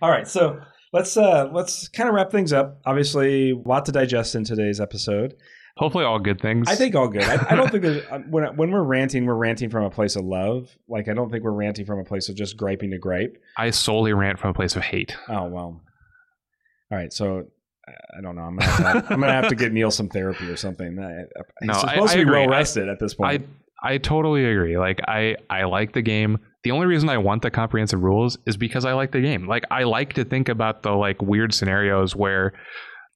All right, so. Let's uh, let's kind of wrap things up. Obviously, a lot to digest in today's episode. Hopefully, all good things. I think all good. I, I don't think there's when when we're ranting, we're ranting from a place of love. Like I don't think we're ranting from a place of just griping to gripe. I solely rant from a place of hate. Oh well. All right, so I don't know. I'm gonna have to, I'm gonna have to get Neil some therapy or something. I, I, no, he's supposed I, I to be well rested at this point. I I totally agree. Like I I like the game. the only reason I want the comprehensive rules is because I like the game. Like, I like to think about the like weird scenarios where,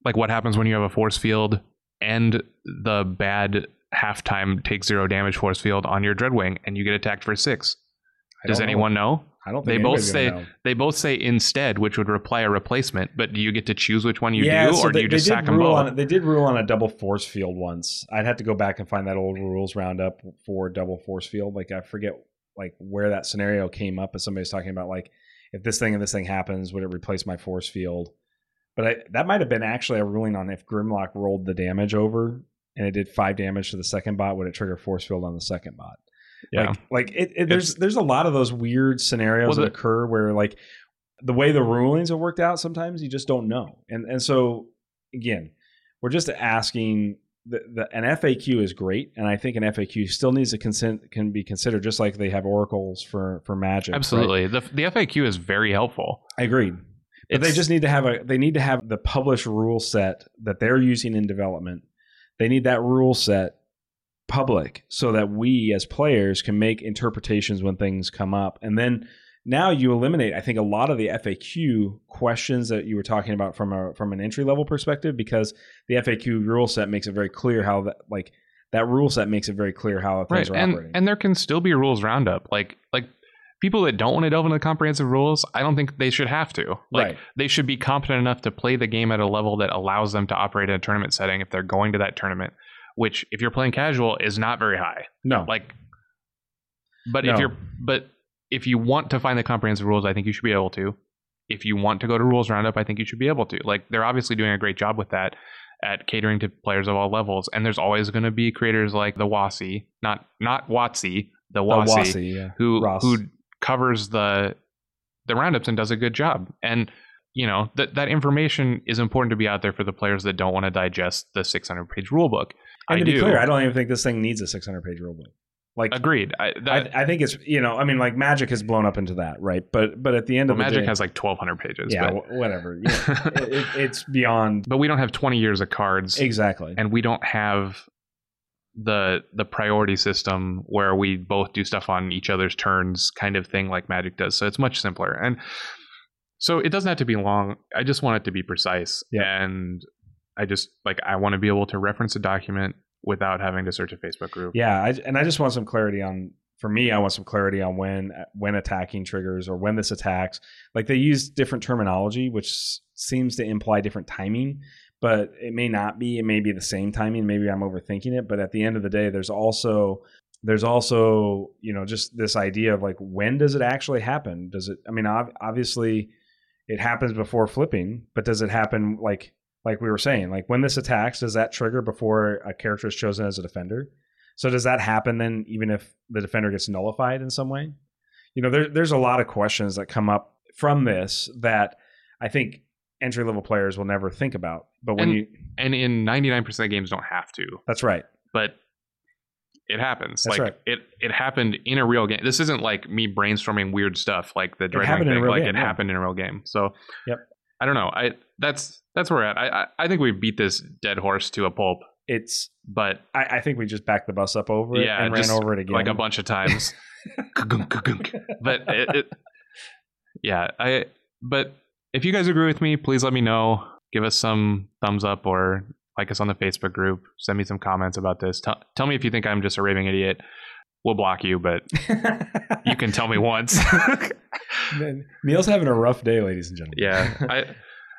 like, what happens when you have a force field and the bad halftime take zero damage force field on your Dreadwing and you get attacked for six. Does anyone know? know? I don't think they both say know. They both say instead, which would reply a replacement. But do you get to choose which one you yeah, do, so or they, do you just sack them both? On, they did rule on a double force field once. I'd have to go back and find that old rules roundup for double force field. Like, I forget like where that scenario came up, as somebody's talking about like, if this thing and this thing happens, would it replace my force field? But I, that might have been actually a ruling on if Grimlock rolled the damage over and it did five damage to the second bot, would it trigger force field on the second bot? Yeah, like, like it, it, there's there's a lot of those weird scenarios well, the, that occur where like the way the rulings are worked out, sometimes you just don't know. And and so again, we're just asking the, the an F A Q is great, and I think an F A Q still needs to consent can be considered, just like they have oracles for for magic. Absolutely, right? the the F A Q is very helpful. I agree, but it's, they just need to have a they need to have the published rule set that they're using in development. They need that rule set public so that we as players can make interpretations when things come up. And then now you eliminate, I think, a lot of the F A Q questions that you were talking about from a from an entry level perspective, because the F A Q rule set makes it very clear how that like that rule set makes it very clear how things right. are and, operating. And there can still be rules roundup. Like like people that don't want to delve into comprehensive rules, I don't think they should have to. Like right. They should be competent enough to play the game at a level that allows them to operate in a tournament setting if they're going to that tournament. Which, if you're playing casual, is not very high. No, like, but no. if you're, but if you want to find the comprehensive rules, I think you should be able to. If you want to go to rules roundup, I think you should be able to. Like, they're obviously doing a great job with that at catering to players of all levels. And there's always going to be creators like the Watsi, not not Watsi, the Watsi, the Watsi yeah. who Ross. who covers the the roundups and does a good job. And you know that that information is important to be out there for the players that don't want to digest the six hundred page rule book. And I to be do. clear, I don't even think this thing needs a six hundred page rulebook. Like, agreed. I, that, I I think it's, you know, I mean, like, Magic has blown up into that, right? But but at the end well, of the Magic day, has like twelve hundred pages. Yeah, but. whatever. Yeah. it, it, it's beyond. But we don't have twenty years of cards. Exactly. And we don't have the the priority system where we both do stuff on each other's turns, kind of thing, like Magic does. So it's much simpler, and so it doesn't have to be long. I just want it to be precise. Yeah. And I just like I want to be able to reference a document without having to search a Facebook group. Yeah, I, and I just want some clarity on. For me, I want some clarity on when when attacking triggers or when this attacks. Like, they use different terminology, which seems to imply different timing, but it may not be. It may be the same timing. Maybe I'm overthinking it. But at the end of the day, there's also there's also you know just this idea of like, when does it actually happen? Does it? I mean, obviously, it happens before flipping, but does it happen like? Like we were saying, like, when this attacks, does that trigger before a character is chosen as a defender? So does that happen then, even if the defender gets nullified in some way? You know, there, there's a lot of questions that come up from this that I think entry-level players will never think about. But when and, you and in ninety-nine percent of games don't have to. That's right. But it happens. That's like right. it it happened in a real game. This isn't like me brainstorming weird stuff like the Dreadwing thing. Like game, it yeah. happened in a real game. So yep. I don't know. I that's. That's where we're at. I, I I think we beat this dead horse to a pulp. It's but I, I think we just backed the bus up over it yeah, and ran over it again like a bunch of times. but it, it, yeah, I. But if you guys agree with me, please let me know. Give us some thumbs up or like us on the Facebook group. Send me some comments about this. T- tell me if you think I'm just a raving idiot. We'll block you, but you can tell me once. Man, Neil's having a rough day, ladies and gentlemen. Yeah, I.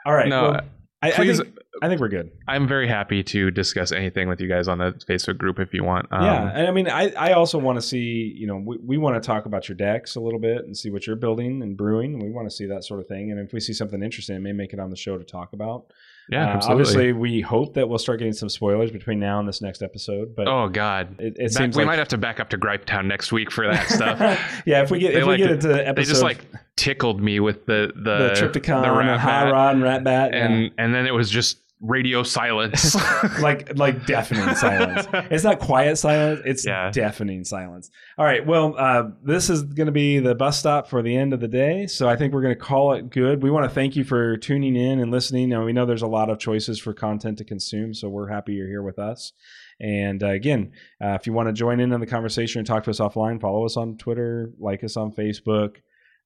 All right. No. Well, I, Please, I, think, I think we're good. I'm very happy to discuss anything with you guys on the Facebook group if you want. Um, yeah. And I mean, I, I also want to see, you know, we, we want to talk about your decks a little bit and see what you're building and brewing. We want to see that sort of thing. And if we see something interesting, it may make it on the show to talk about. Yeah, uh, absolutely. Obviously, we hope that we'll start getting some spoilers between now and this next episode. But oh god, it, it back, seems we like, might have to back up to Gripe Town next week for that stuff. yeah, if we get they if like, we get into episode, they just like tickled me with the the, the Tripticon, the, rat the high rat, rod, and rat bat, and, yeah. and then it was just radio silence. like like deafening silence. It's not quiet silence. It's yeah. deafening silence. All right. Well, uh, this is going to be the bus stop for the end of the day. So I think we're going to call it good. We want to thank you for tuning in and listening. Now, we know there's a lot of choices for content to consume, so we're happy you're here with us. And uh, again, uh, if you want to join in on the conversation and talk to us offline, follow us on Twitter, like us on Facebook.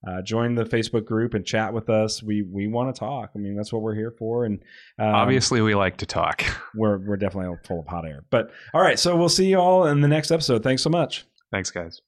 Uh, join the Facebook group and chat with us. We we want to talk. I mean, that's what we're here for. And um, obviously, we like to talk. We're we're definitely full of hot air. But all right, so we'll see you all in the next episode. Thanks so much. Thanks, guys.